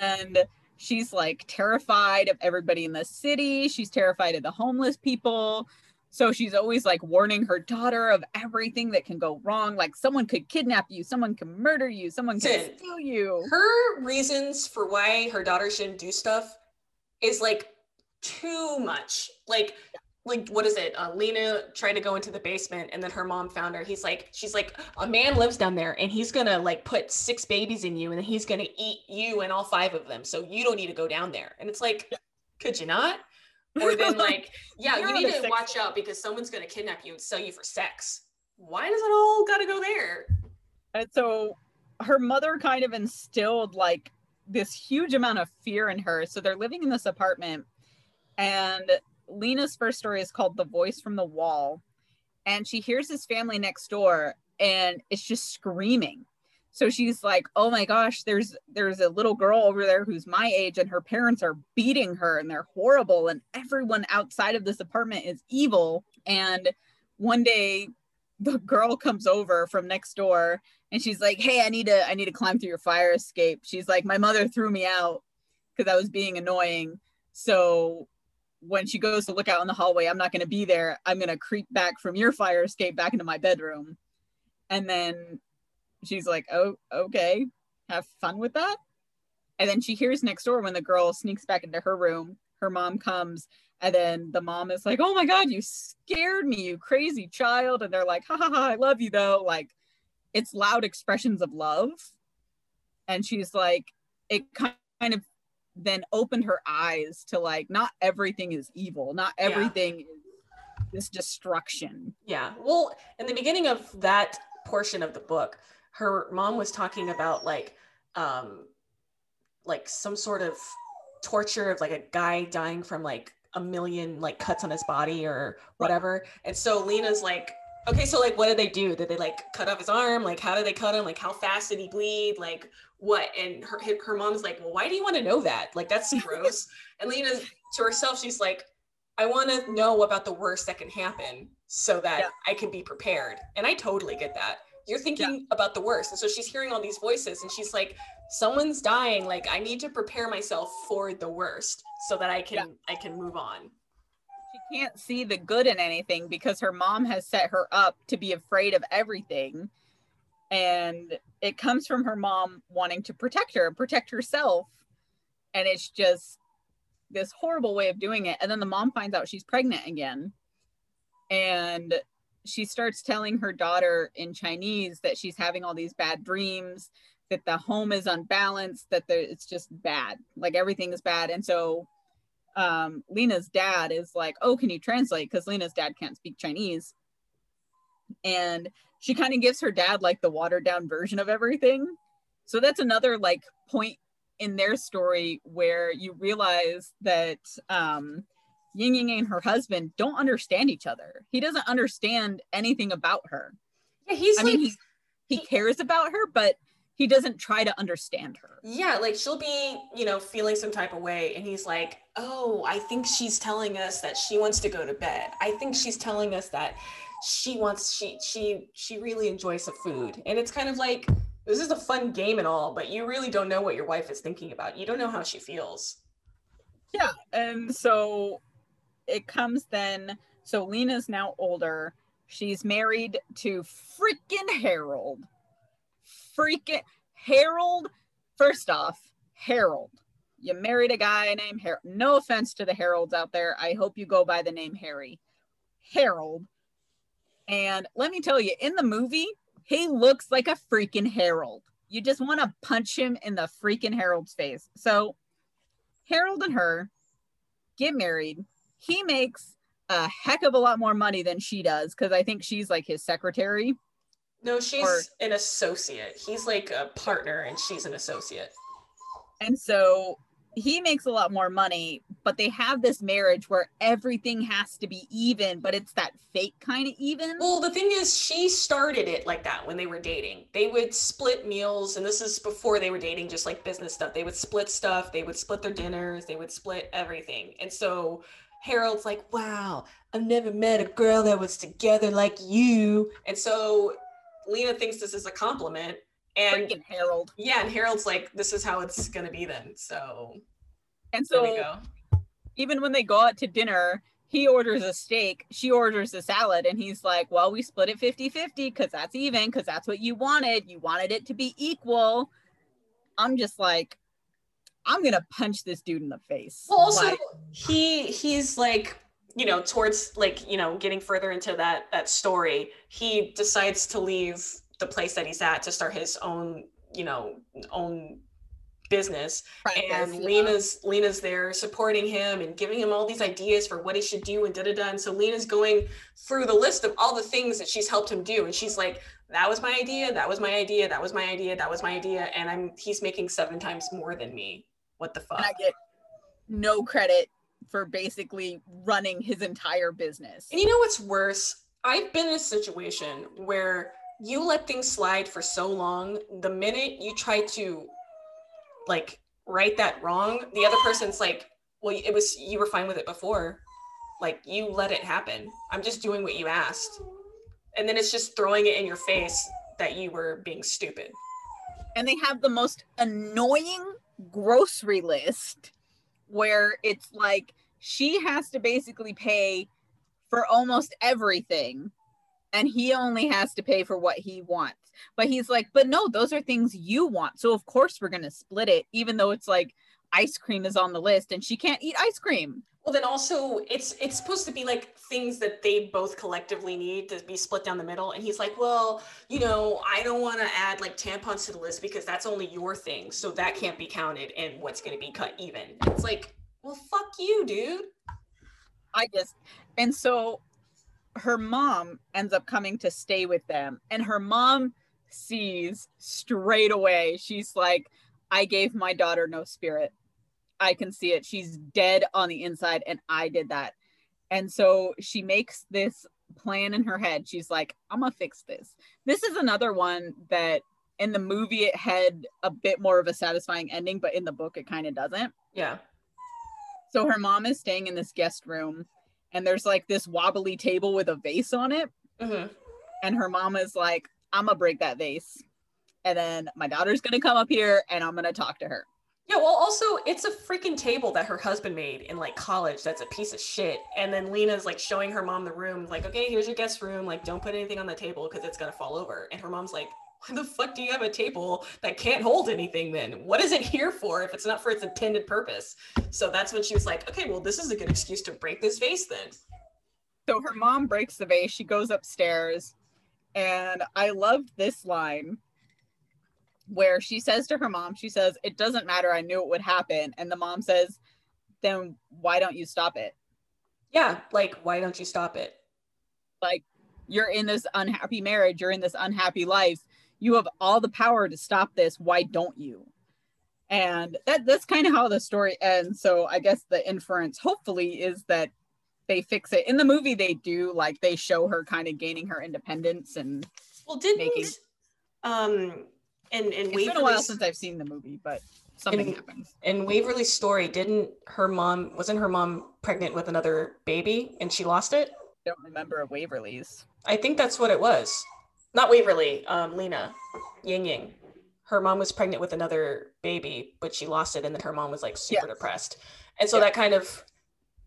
And she's like terrified of everybody in the city. She's terrified of the homeless people. So she's always like warning her daughter of everything that can go wrong. Like someone could kidnap you, someone can murder you, someone can steal you. Her reasons for why her daughter shouldn't do stuff is like too much. Like what is it? Lena tried to go into the basement and then her mom found her. She's like, a man lives down there and he's gonna like put 6 babies in you and then he's gonna eat you and all 5 of them. So you don't need to go down there. And it's like, could you not? Or then like, yeah, you need to watch out because someone's going to kidnap you and sell you for sex. Why does it all got to go there? And so her mother kind of instilled like this huge amount of fear in her. So they're living in this apartment and Lena's first story is called The Voice from the Wall. And she hears this family next door and it's just screaming. So she's like, oh my gosh, there's a little girl over there who's my age and her parents are beating her and they're horrible and everyone outside of this apartment is evil. And one day the girl comes over from next door and she's like, hey, I need to climb through your fire escape. She's like, my mother threw me out because I was being annoying. So when she goes to look out in the hallway, I'm not going to be there. I'm going to creep back from your fire escape back into my bedroom. And then she's like, oh, okay, have fun with that. And then she hears next door when the girl sneaks back into her room, her mom comes, and then the mom is like, oh my God, you scared me, you crazy child. And they're like, ha ha ha, I love you though. Like, it's loud expressions of love. And she's like, it kind of then opened her eyes to like, not everything is evil, not everything is this destruction. Yeah, well, in the beginning of that portion of the book, her mom was talking about like some sort of torture of like a guy dying from like 1 million like cuts on his body or whatever. And so Lena's like, okay, so like, what did they do? Did they like cut off his arm? Like, how did they cut him? Like, how fast did he bleed? Like, what? And her mom's like, well, why do you want to know that? Like, that's gross. And Lena to herself, she's like, I want to know about the worst that can happen so that I can be prepared. And I totally get that. You're thinking about the worst. And so she's hearing all these voices and she's like, someone's dying. Like, I need to prepare myself for the worst so that I can move on. She can't see the good in anything because her mom has set her up to be afraid of everything. And it comes from her mom wanting to protect her and protect herself. And it's just this horrible way of doing it. And then the mom finds out she's pregnant again. And she starts telling her daughter in Chinese that she's having all these bad dreams, that the home is unbalanced, that it's just bad, like everything is bad. And so Lena's dad is like, oh, can you translate? Because Lena's dad can't speak Chinese. And she kind of gives her dad like the watered down version of everything. So that's another like point in their story where you realize that Ying-ying and her husband don't understand each other. He doesn't understand anything about her. Yeah, he cares about her, but he doesn't try to understand her. Yeah, like she'll be, feeling some type of way and he's like, oh, I think she's telling us that she wants to go to bed. I think she's telling us that she really enjoys the food. And it's kind of like, this is a fun game and all, but you really don't know what your wife is thinking about. You don't know how she feels. Yeah, and so it comes then, so Lena's now older. She's married to freaking Harold. Freaking Harold. First off, Harold. You married a guy named Harold. No offense to the Harolds out there. I hope you go by the name Harry. Harold. And let me tell you, in the movie, he looks like a freaking Harold. You just want to punch him in the freaking Harold's face. So Harold and her get married. He makes a heck of a lot more money than she does because I think she's like his secretary. No, she's an associate. He's like a partner and she's an associate. And so he makes a lot more money, but they have this marriage where everything has to be even, but it's that fake kind of even. Well, the thing is, she started it like that when they were dating. They would split meals, and this is before they were dating, just like business stuff. They would split stuff, they would split their dinners, they would split everything. And so Harold's like, wow, I've never met a girl that was together like you. And so Lena thinks this is a compliment. And freaking Harold. Yeah, and Harold's like, this is how it's gonna be then. So even when they go out to dinner, He orders a steak, she orders a salad, and he's like, well, we split it 50-50 because that's even, because that's what you wanted. You wanted it to be equal. I'm just like, I'm going to punch this dude in the face. Well, also, like, he's like, you know, towards like, you know, getting further into that story, he decides to leave the place that he's at to start his own, you know, own business. Right, and yeah. Lena's there supporting him and giving him all these ideas for what he should do and da-da-da. And so Lena's going through the list of all the things that she's helped him do. And she's like, that was my idea, that was my idea, that was my idea, that was my idea. And he's making 7 times more than me. What the fuck? And I get no credit for basically running his entire business. And you know what's worse? I've been in a situation where you let things slide for so long, the minute you try to like right that wrong, the other person's like, well, it was, you were fine with it before, like you let it happen, I'm just doing what you asked. And then it's just throwing it in your face that you were being stupid. And they have the most annoying grocery list where it's like she has to basically pay for almost everything and he only has to pay for what he wants. But he's like, but no, those are things you want, so of course we're gonna split it, even though it's like ice cream is on the list and she can't eat ice cream. Well, then also it's supposed to be like things that they both collectively need to be split down the middle. And he's like, well, you know, I don't want to add like tampons to the list because that's only your thing, so that can't be counted and what's going to be cut even. It's like, well, fuck you, dude. And so her mom ends up coming to stay with them, and her mom sees straight away, she's like, I gave my daughter no spirit. I can see it. She's dead on the inside, and I did that. And so she makes this plan in her head. She's like, I'm gonna fix this. This is another one that in the movie it had a bit more of a satisfying ending, but in the book it kind of doesn't. Yeah. So her mom is staying in this guest room, and there's like this wobbly table with a vase on it. Mm-hmm. And her mom is like, I'm gonna break that vase. And then my daughter's going to come up here and I'm going to talk to her. Yeah, well, also, it's a freaking table that her husband made in, like, college that's a piece of shit. And then Lena's, like, showing her mom the room, like, okay, here's your guest room. Like, don't put anything on the table because it's going to fall over. And her mom's like, why the fuck do you have a table that can't hold anything then? What is it here for if it's not for its intended purpose? So that's when she was like, okay, well, this is a good excuse to break this vase then. So her mom breaks the vase. She goes upstairs. And I loved this line, where she says to her mom, she says, it doesn't matter, I knew it would happen. And the mom says, then why don't you stop it? Yeah, like, why don't you stop it? Like, you're in this unhappy marriage, you're in this unhappy life, you have all the power to stop this, why don't you? And that's kind of how the story ends. So I guess the inference, hopefully, is that they fix it. In the movie they do, like, they show her kind of gaining her independence and And it's been a while since I've seen the movie, but something happens. And Waverly's story, wasn't her mom pregnant with another baby and she lost it? I don't remember Waverly's. I think that's what it was. Not Waverly, Lena, Ying-ying. Her mom was pregnant with another baby, but she lost it, and then her mom was like super depressed. And so that kind of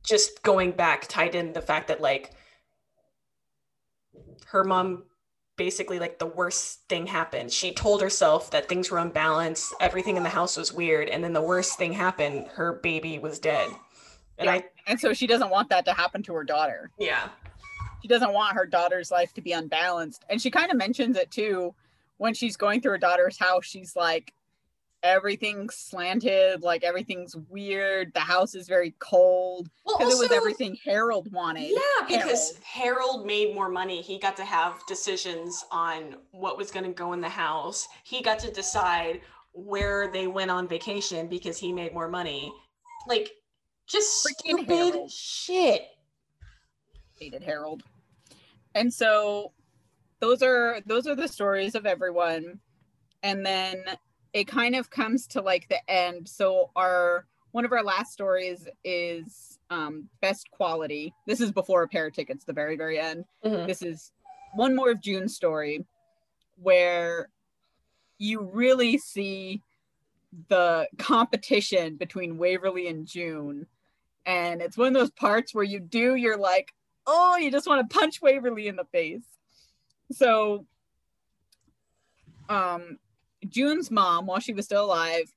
just going back tied in the fact that like her mom, basically like the worst thing happened. She told herself that things were unbalanced, everything in the house was weird, and then the worst thing happened, her baby was dead. And so she doesn't want that to happen to her daughter. Yeah. She doesn't want her daughter's life to be unbalanced. And she kind of mentions it too when she's going through her daughter's house. She's like, everything's slanted, like everything's weird, the house is very cold, because it was everything Harold wanted. Yeah, because Harold made more money, he got to have decisions on what was going to go in the house, he got to decide where they went on vacation because he made more money. Like, just freaking stupid shit. Hated Harold. And so those are the stories of everyone. And then it kind of comes to like the end. So one of our last stories is best quality. This is before a pair of tickets, the very, very end. Mm-hmm. This is one more of June's story where you really see the competition between Waverly and June And it's one of those parts where you're like, oh, you just want to punch Waverly in the face. So June's mom, while she was still alive,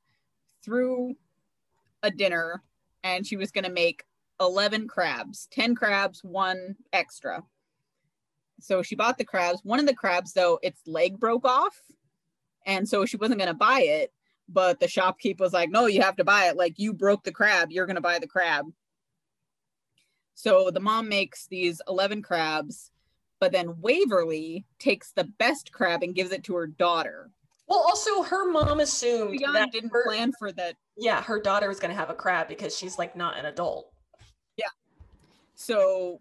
threw a dinner and she was going to make 11 crabs, 10 crabs, one extra. So she bought the crabs. One of the crabs, though, its leg broke off. And so she wasn't going to buy it. But the shopkeep was like, no, you have to buy it. Like, you broke the crab. You're going to buy the crab. So the mom makes these 11 crabs. But then Waverly takes the best crab and gives it to her daughter. Well, also her mom assumed that didn't plan for that. Yeah, her daughter was going to have a crab because she's like not an adult. Yeah. So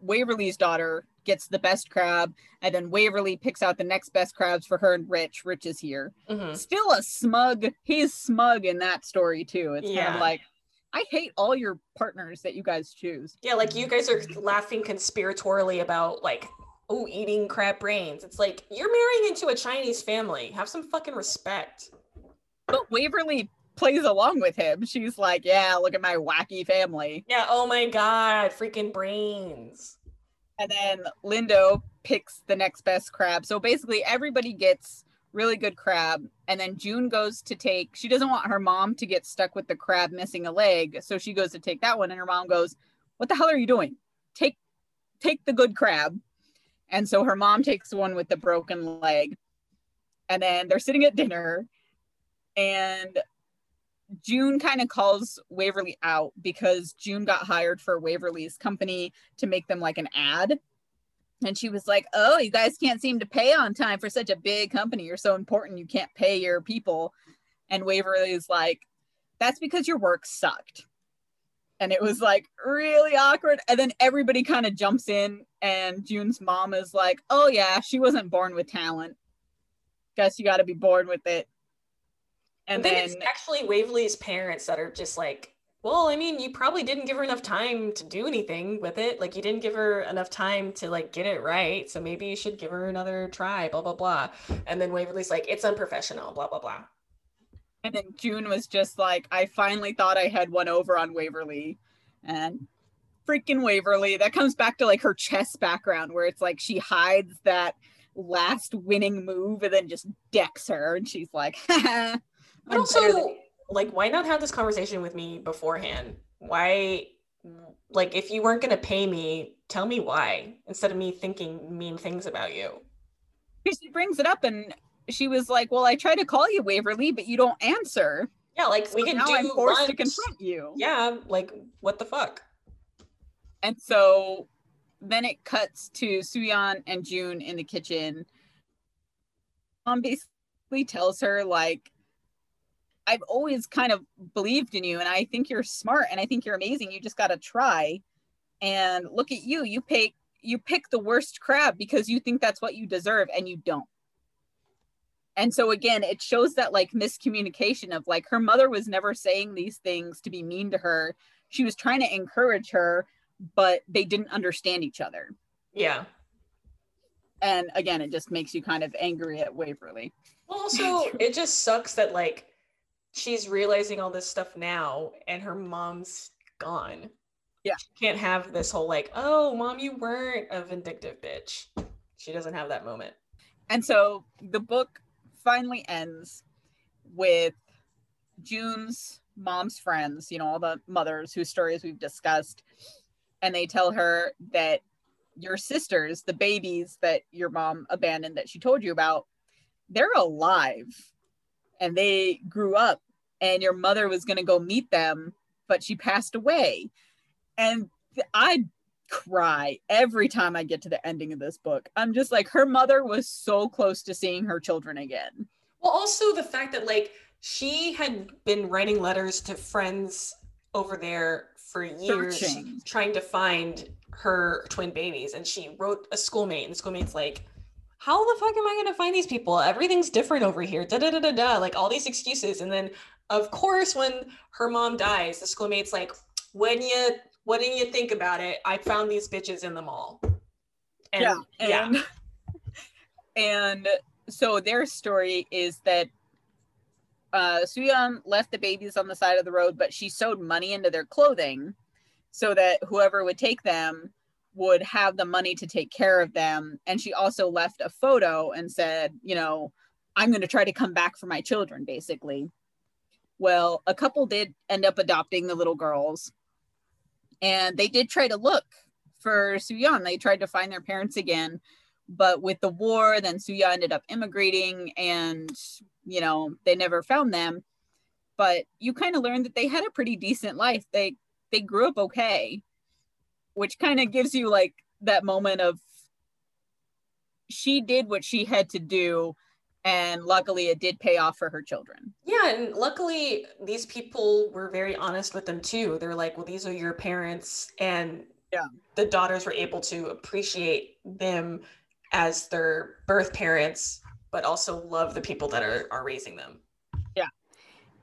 Waverly's daughter gets the best crab, and then Waverly picks out the next best crabs for her and Rich. Rich is here. Mm-hmm. Still a smug. He's smug in that story too. It's kind of like, I hate all your partners that you guys choose. Yeah, like you guys are laughing conspiratorially about like, oh, eating crab brains. It's like, you're marrying into a Chinese family. Have some fucking respect. But Waverly plays along with him. She's like, yeah, look at my wacky family. Yeah, oh my God, freaking brains. And then Lindo picks the next best crab. So basically everybody gets really good crab. And then June goes to take, she doesn't want her mom to get stuck with the crab missing a leg. So she goes to take that one. And her mom goes, what the hell are you doing? Take the good crab. And so her mom takes the one with the broken leg. And then they're sitting at dinner. And June kind of calls Waverly out because June got hired for Waverly's company to make them like an ad. And she was like, oh, you guys can't seem to pay on time for such a big company. You're so important. You can't pay your people. And Waverly's like, that's because your work sucked. And it was like really awkward. And then everybody kind of jumps in and June's mom is like, oh yeah, she wasn't born with talent. Guess you got to be born with it. And then it's actually Waverly's parents that are just like, well, I mean, you probably didn't give her enough time to do anything with it. Like, you didn't give her enough time to like get it right. So maybe you should give her another try, blah, blah, blah. And then Waverly's like, it's unprofessional, blah, blah, blah. And then June was just like, I finally thought I had one over on Waverly. And freaking Waverly, that comes back to like her chess background where it's like she hides that last winning move and then just decks her. And she's like, ha. But also, like, why not have this conversation with me beforehand? Why, like, if you weren't going to pay me, tell me why, instead of me thinking mean things about you. She brings it up and she was like, well, I tried to call you, Waverly, but you don't answer. Yeah, like, so we can now do I'm forced lunch. To confront you. Yeah, like, what the fuck? And so then it cuts to Suyuan and June in the kitchen. Mom basically tells her, like, I've always kind of believed in you and I think you're smart and I think you're amazing. You just got to try. And look at you, you pick the worst crab because you think that's what you deserve and you don't. And so again, it shows that like miscommunication of like her mother was never saying these things to be mean to her. She was trying to encourage her, but they didn't understand each other. Yeah. And again, it just makes you kind of angry at Waverly. Well, also it just sucks that like, she's realizing all this stuff now and her mom's gone. Yeah. She can't have this whole like, oh, mom, you weren't a vindictive bitch. She doesn't have that moment. And so the book finally ends with June's mom's friends, you know, all the mothers whose stories we've discussed. And they tell her that your sisters, the babies that your mom abandoned that she told you about, they're alive. And they grew up and your mother was going to go meet them, but she passed away. And I cry every time I get to the ending of this book. I'm just like, her mother was so close to seeing her children again. Well, also the fact that like, she had been writing letters to friends over there for years, trying to find her twin babies. And she wrote a schoolmate and the schoolmate's like, how the fuck am I going to find these people? Everything's different over here. Da, da, da, da, da. Like all these excuses. And then of course, when her mom dies, the schoolmate's like, what do you think about it? I found these bitches in the mall. And and so their story is that Suyuan left the babies on the side of the road, but she sewed money into their clothing so that whoever would take them would have the money to take care of them. And she also left a photo and said, you know, I'm going to try to come back for my children, basically. Well, a couple did end up adopting the little girls, and they did try to look for Suyuan. They tried to find their parents again, but with the war, then Suyuan ended up immigrating, and, you know, they never found them. But you kind of learned that they had a pretty decent life. They grew up okay, which kind of gives you like that moment of she did what she had to do, and luckily it did pay off for her children. Yeah, and luckily these people were very honest with them too. They're like, well, these are your parents, and yeah, the daughters were able to appreciate them as their birth parents, but also love the people that are raising them. Yeah.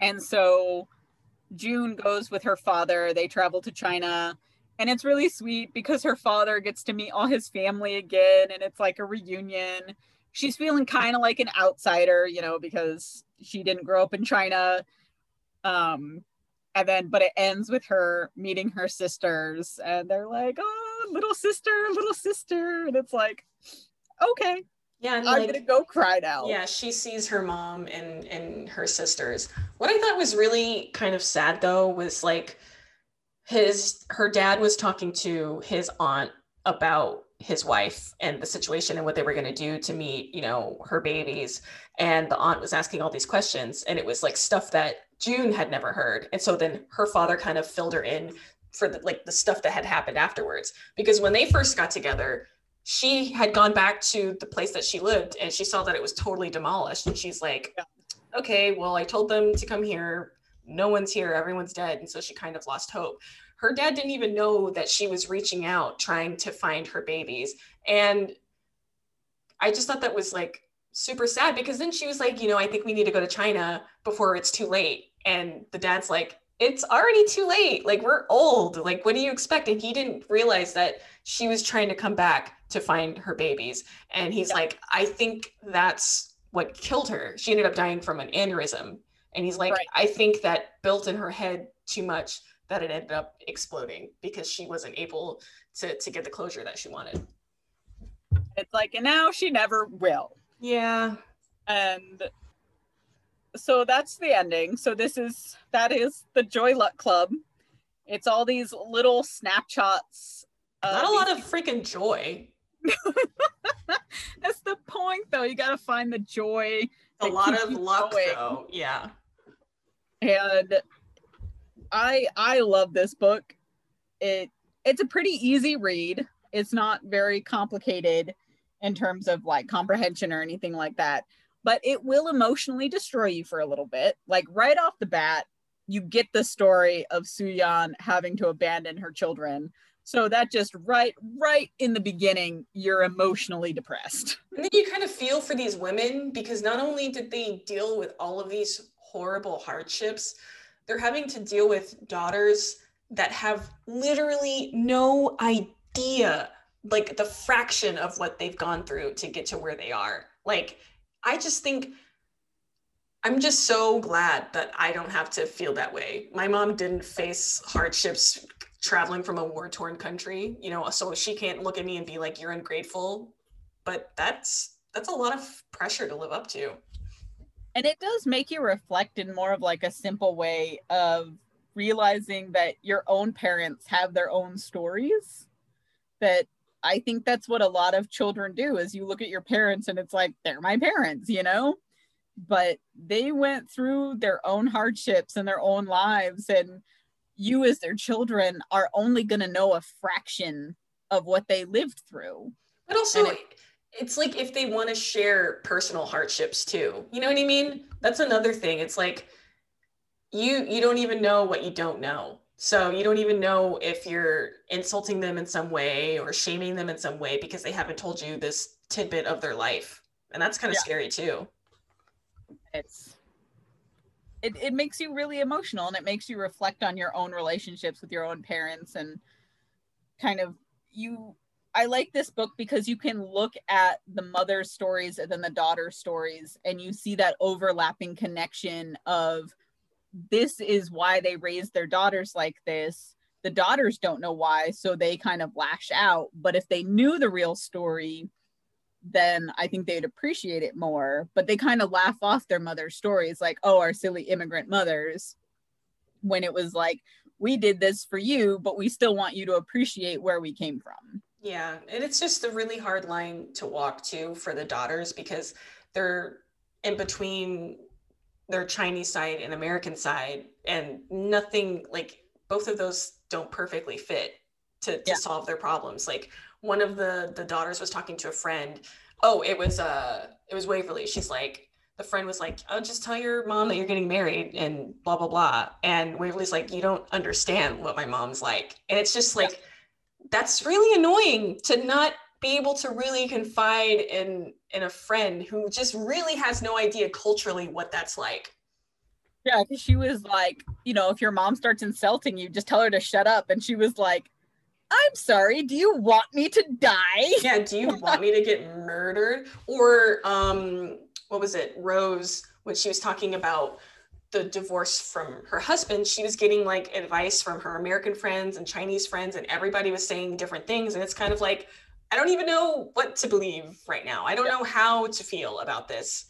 And so June goes with her father. They travel to China. And it's really sweet because her father gets to meet all his family again, and it's like a reunion. She's feeling kind of like an outsider, you know, because she didn't grow up in China. And then, but it ends with her meeting her sisters, and they're like, oh, little sister. And it's like, okay. Yeah, I'm like, gonna go cry now. Yeah, she sees her mom and her sisters. What I thought was really kind of sad though was like her dad was talking to his aunt about his wife and the situation and what they were going to do to meet, you know, her babies. And the aunt was asking all these questions, and it was like stuff that June had never heard. And so then her father kind of filled her in for the, like the stuff that had happened afterwards, because when they first got together, she had gone back to the place that she lived and she saw that it was totally demolished. And she's like, okay, well, I told them to come here. No one's here. Everyone's dead. And so she kind of lost hope. Her dad didn't even know that she was reaching out, trying to find her babies. And I just thought that was like super sad, because then she was like, you know, I think we need to go to China before it's too late. And the dad's like, it's already too late. Like, we're old. Like, what do you expect? And he didn't realize that she was trying to come back to find her babies. And he's like, I think that's what killed her. She ended up dying from an aneurysm. And he's like, I think that built in her head too much that it ended up exploding, because she wasn't able to get the closure that she wanted. It's like, and now she never will. Yeah. And so that's the ending. So that is the Joy Luck Club. It's all these little snapshots. Not a lot of freaking joy. That's the point though. You gotta find the joy. A lot of luck though. Yeah. And I love this book. It's a pretty easy read. It's not very complicated in terms of like comprehension or anything like that, but it will emotionally destroy you for a little bit. Like right off the bat, you get the story of Suyuan having to abandon her children. So that just right in the beginning, you're emotionally depressed. And then you kind of feel for these women, because not only did they deal with all of these horrible hardships, they're having to deal with daughters that have literally no idea, like the fraction of what they've gone through to get to where they are. Like, I just think, I'm just so glad that I don't have to feel that way. My mom didn't face hardships traveling from a war-torn country, you know, so she can't look at me and be like, you're ungrateful. But that's a lot of pressure to live up to. And it does make you reflect in more of like a simple way of realizing that your own parents have their own stories. That I think that's what a lot of children do, is you look at your parents and it's like, they're my parents, you know, but they went through their own hardships and their own lives, and you as their children are only going to know a fraction of what they lived through. But also it's like, if they want to share personal hardships too, you know what I mean? That's another thing. It's like, you don't even know what you don't know. So you don't even know if you're insulting them in some way or shaming them in some way, because they haven't told you this tidbit of their life. And that's kind of scary too. It makes you really emotional, and it makes you reflect on your own relationships with your own parents, and kind of, I like this book because you can look at the mother's stories and then the daughter's stories, and you see that overlapping connection of this is why they raised their daughters like this. The daughters don't know why, so they kind of lash out. But if they knew the real story, then I think they'd appreciate it more. But they kind of laugh off their mother's stories, like, oh, our silly immigrant mothers, when it was like, we did this for you, but we still want you to appreciate where we came from. Yeah, and it's just a really hard line to walk to for the daughters, because they're in between their Chinese side and American side, and nothing, like, both of those don't perfectly fit to solve their problems. Like, one of the daughters was talking to a friend. Oh, it was Waverly. She's like, the friend was like, oh, just tell your mom that you're getting married and blah, blah, blah. And Waverly's like, you don't understand what my mom's like. And it's just like, that's really annoying to not be able to really confide in a friend who just really has no idea culturally what that's like. Yeah, because she was like, you know, if your mom starts insulting you, just tell her to shut up. And she was like, I'm sorry, do you want me to die? Yeah, do you want me to get murdered? Or what was it, Rose, when she was talking about the divorce from her husband, she was getting like advice from her American friends and Chinese friends, and everybody was saying different things. And it's kind of like, I don't even know what to believe right now. I don't know how to feel about this.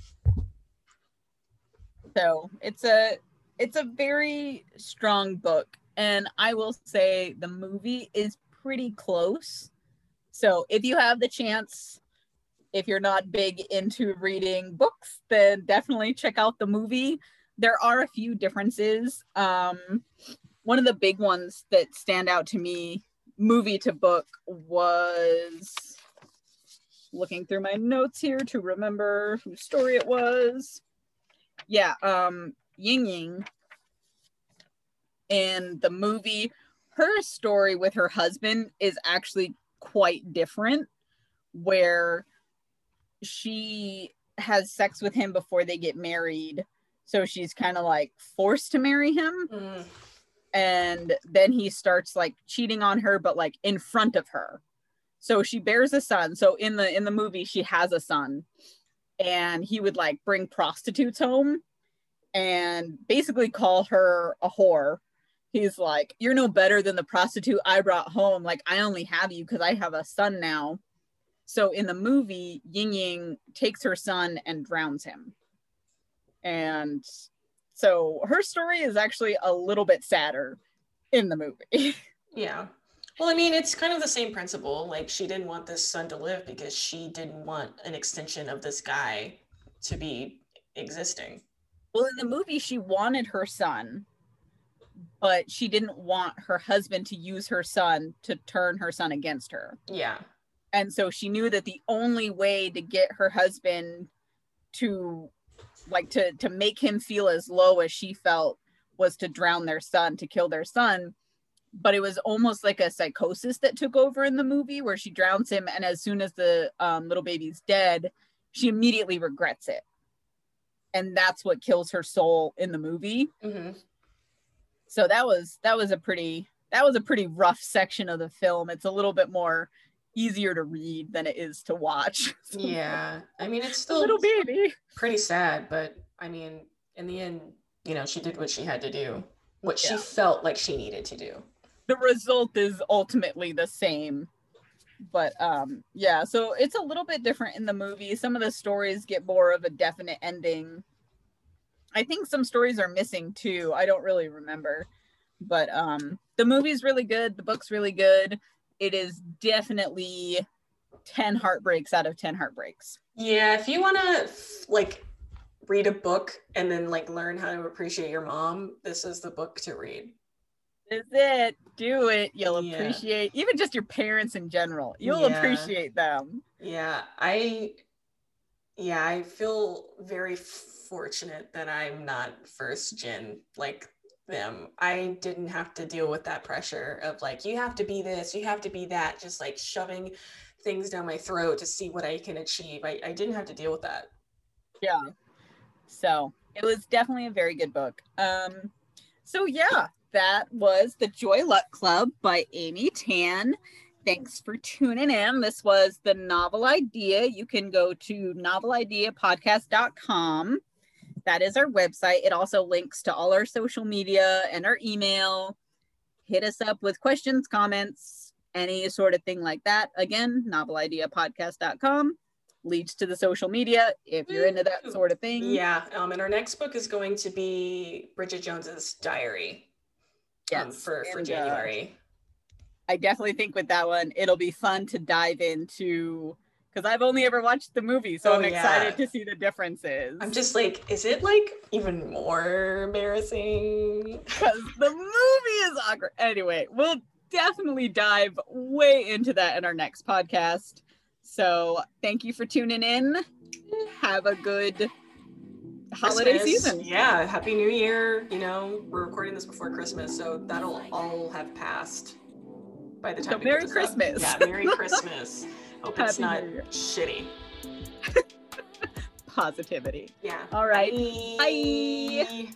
So it's a very strong book, and I will say the movie is pretty close. So if you have the chance, if you're not big into reading books, then definitely check out the movie. There are a few differences. One of the big ones that stand out to me, movie to book, was looking through my notes here to remember whose story it was. Yeah, Ying-ying in the movie, her story with her husband is actually quite different, where she has sex with him before they get married, so she's kind of like forced to marry him. Mm. And then he starts like cheating on her, but like in front of her. So she bears a son. So in the movie, she has a son. And he would like bring prostitutes home and basically call her a whore. He's like, you're no better than the prostitute I brought home. Like, I only have you because I have a son now. So in the movie, Ying-ying takes her son and drowns him. And so her story is actually a little bit sadder in the movie. Yeah. Well, I mean, it's kind of the same principle. Like, she didn't want this son to live because she didn't want an extension of this guy to be existing. Well, in the movie, she wanted her son, but she didn't want her husband to use her son to turn her son against her. Yeah. And so she knew that the only way to get her husband to, like, to make him feel as low as she felt was to drown their son, to kill their son. But it was almost like a psychosis that took over in the movie, where she drowns him, and as soon as the little baby's dead, she immediately regrets it. And that's what kills her soul in the movie. Mm-hmm. So that was a pretty rough section of the film. It's a little bit more easier to read than it is to watch. Yeah. I mean, it's still little baby. Pretty sad, but I mean, in the end, you know, she did what she had to do, what she felt like she needed to do. The result is ultimately the same, but so it's a little bit different in the movie. Some of the stories get more of a definite ending. I think some stories are missing too. I don't really remember, but the movie's really good. The book's really good. It is definitely 10 heartbreaks out of 10 heartbreaks. Yeah, if you want to like read a book and then like learn how to appreciate your mom, this is the book to read. Is it? Do it. You'll appreciate even just your parents in general. You'll appreciate them. Yeah. I feel very fortunate that I'm not first gen like them. I didn't have to deal with that pressure of like, you have to be this, you have to be that, just like shoving things down my throat to see what I can achieve. I didn't have to deal with that. Yeah. So it was definitely a very good book. That was The Joy Luck Club by Amy Tan. Thanks for tuning in. This was The Novel Idea. You can go to novelideapodcast.com. That is our website. It also links to all our social media and our email. Hit us up with questions, comments, any sort of thing like that. Again, novelideapodcast.com leads to the social media if you're into that sort of thing. Yeah. And our next book is going to be Bridget Jones's Diary. Yes. For January. I definitely think with that one, it'll be fun to dive into, because I've only ever watched the movie, so I'm excited to see the differences. I'm just like, is it like even more embarrassing? Because the movie is awkward. Anyway, we'll definitely dive way into that in our next podcast. So thank you for tuning in. Have a good holiday season. Yeah, Happy New Year. You know, we're recording this before Christmas, so that'll all have passed by the time. So Merry Christmas. Yeah, Merry Christmas. Hope Happy it's not shitty. Positivity. Yeah. All right. Bye. Bye.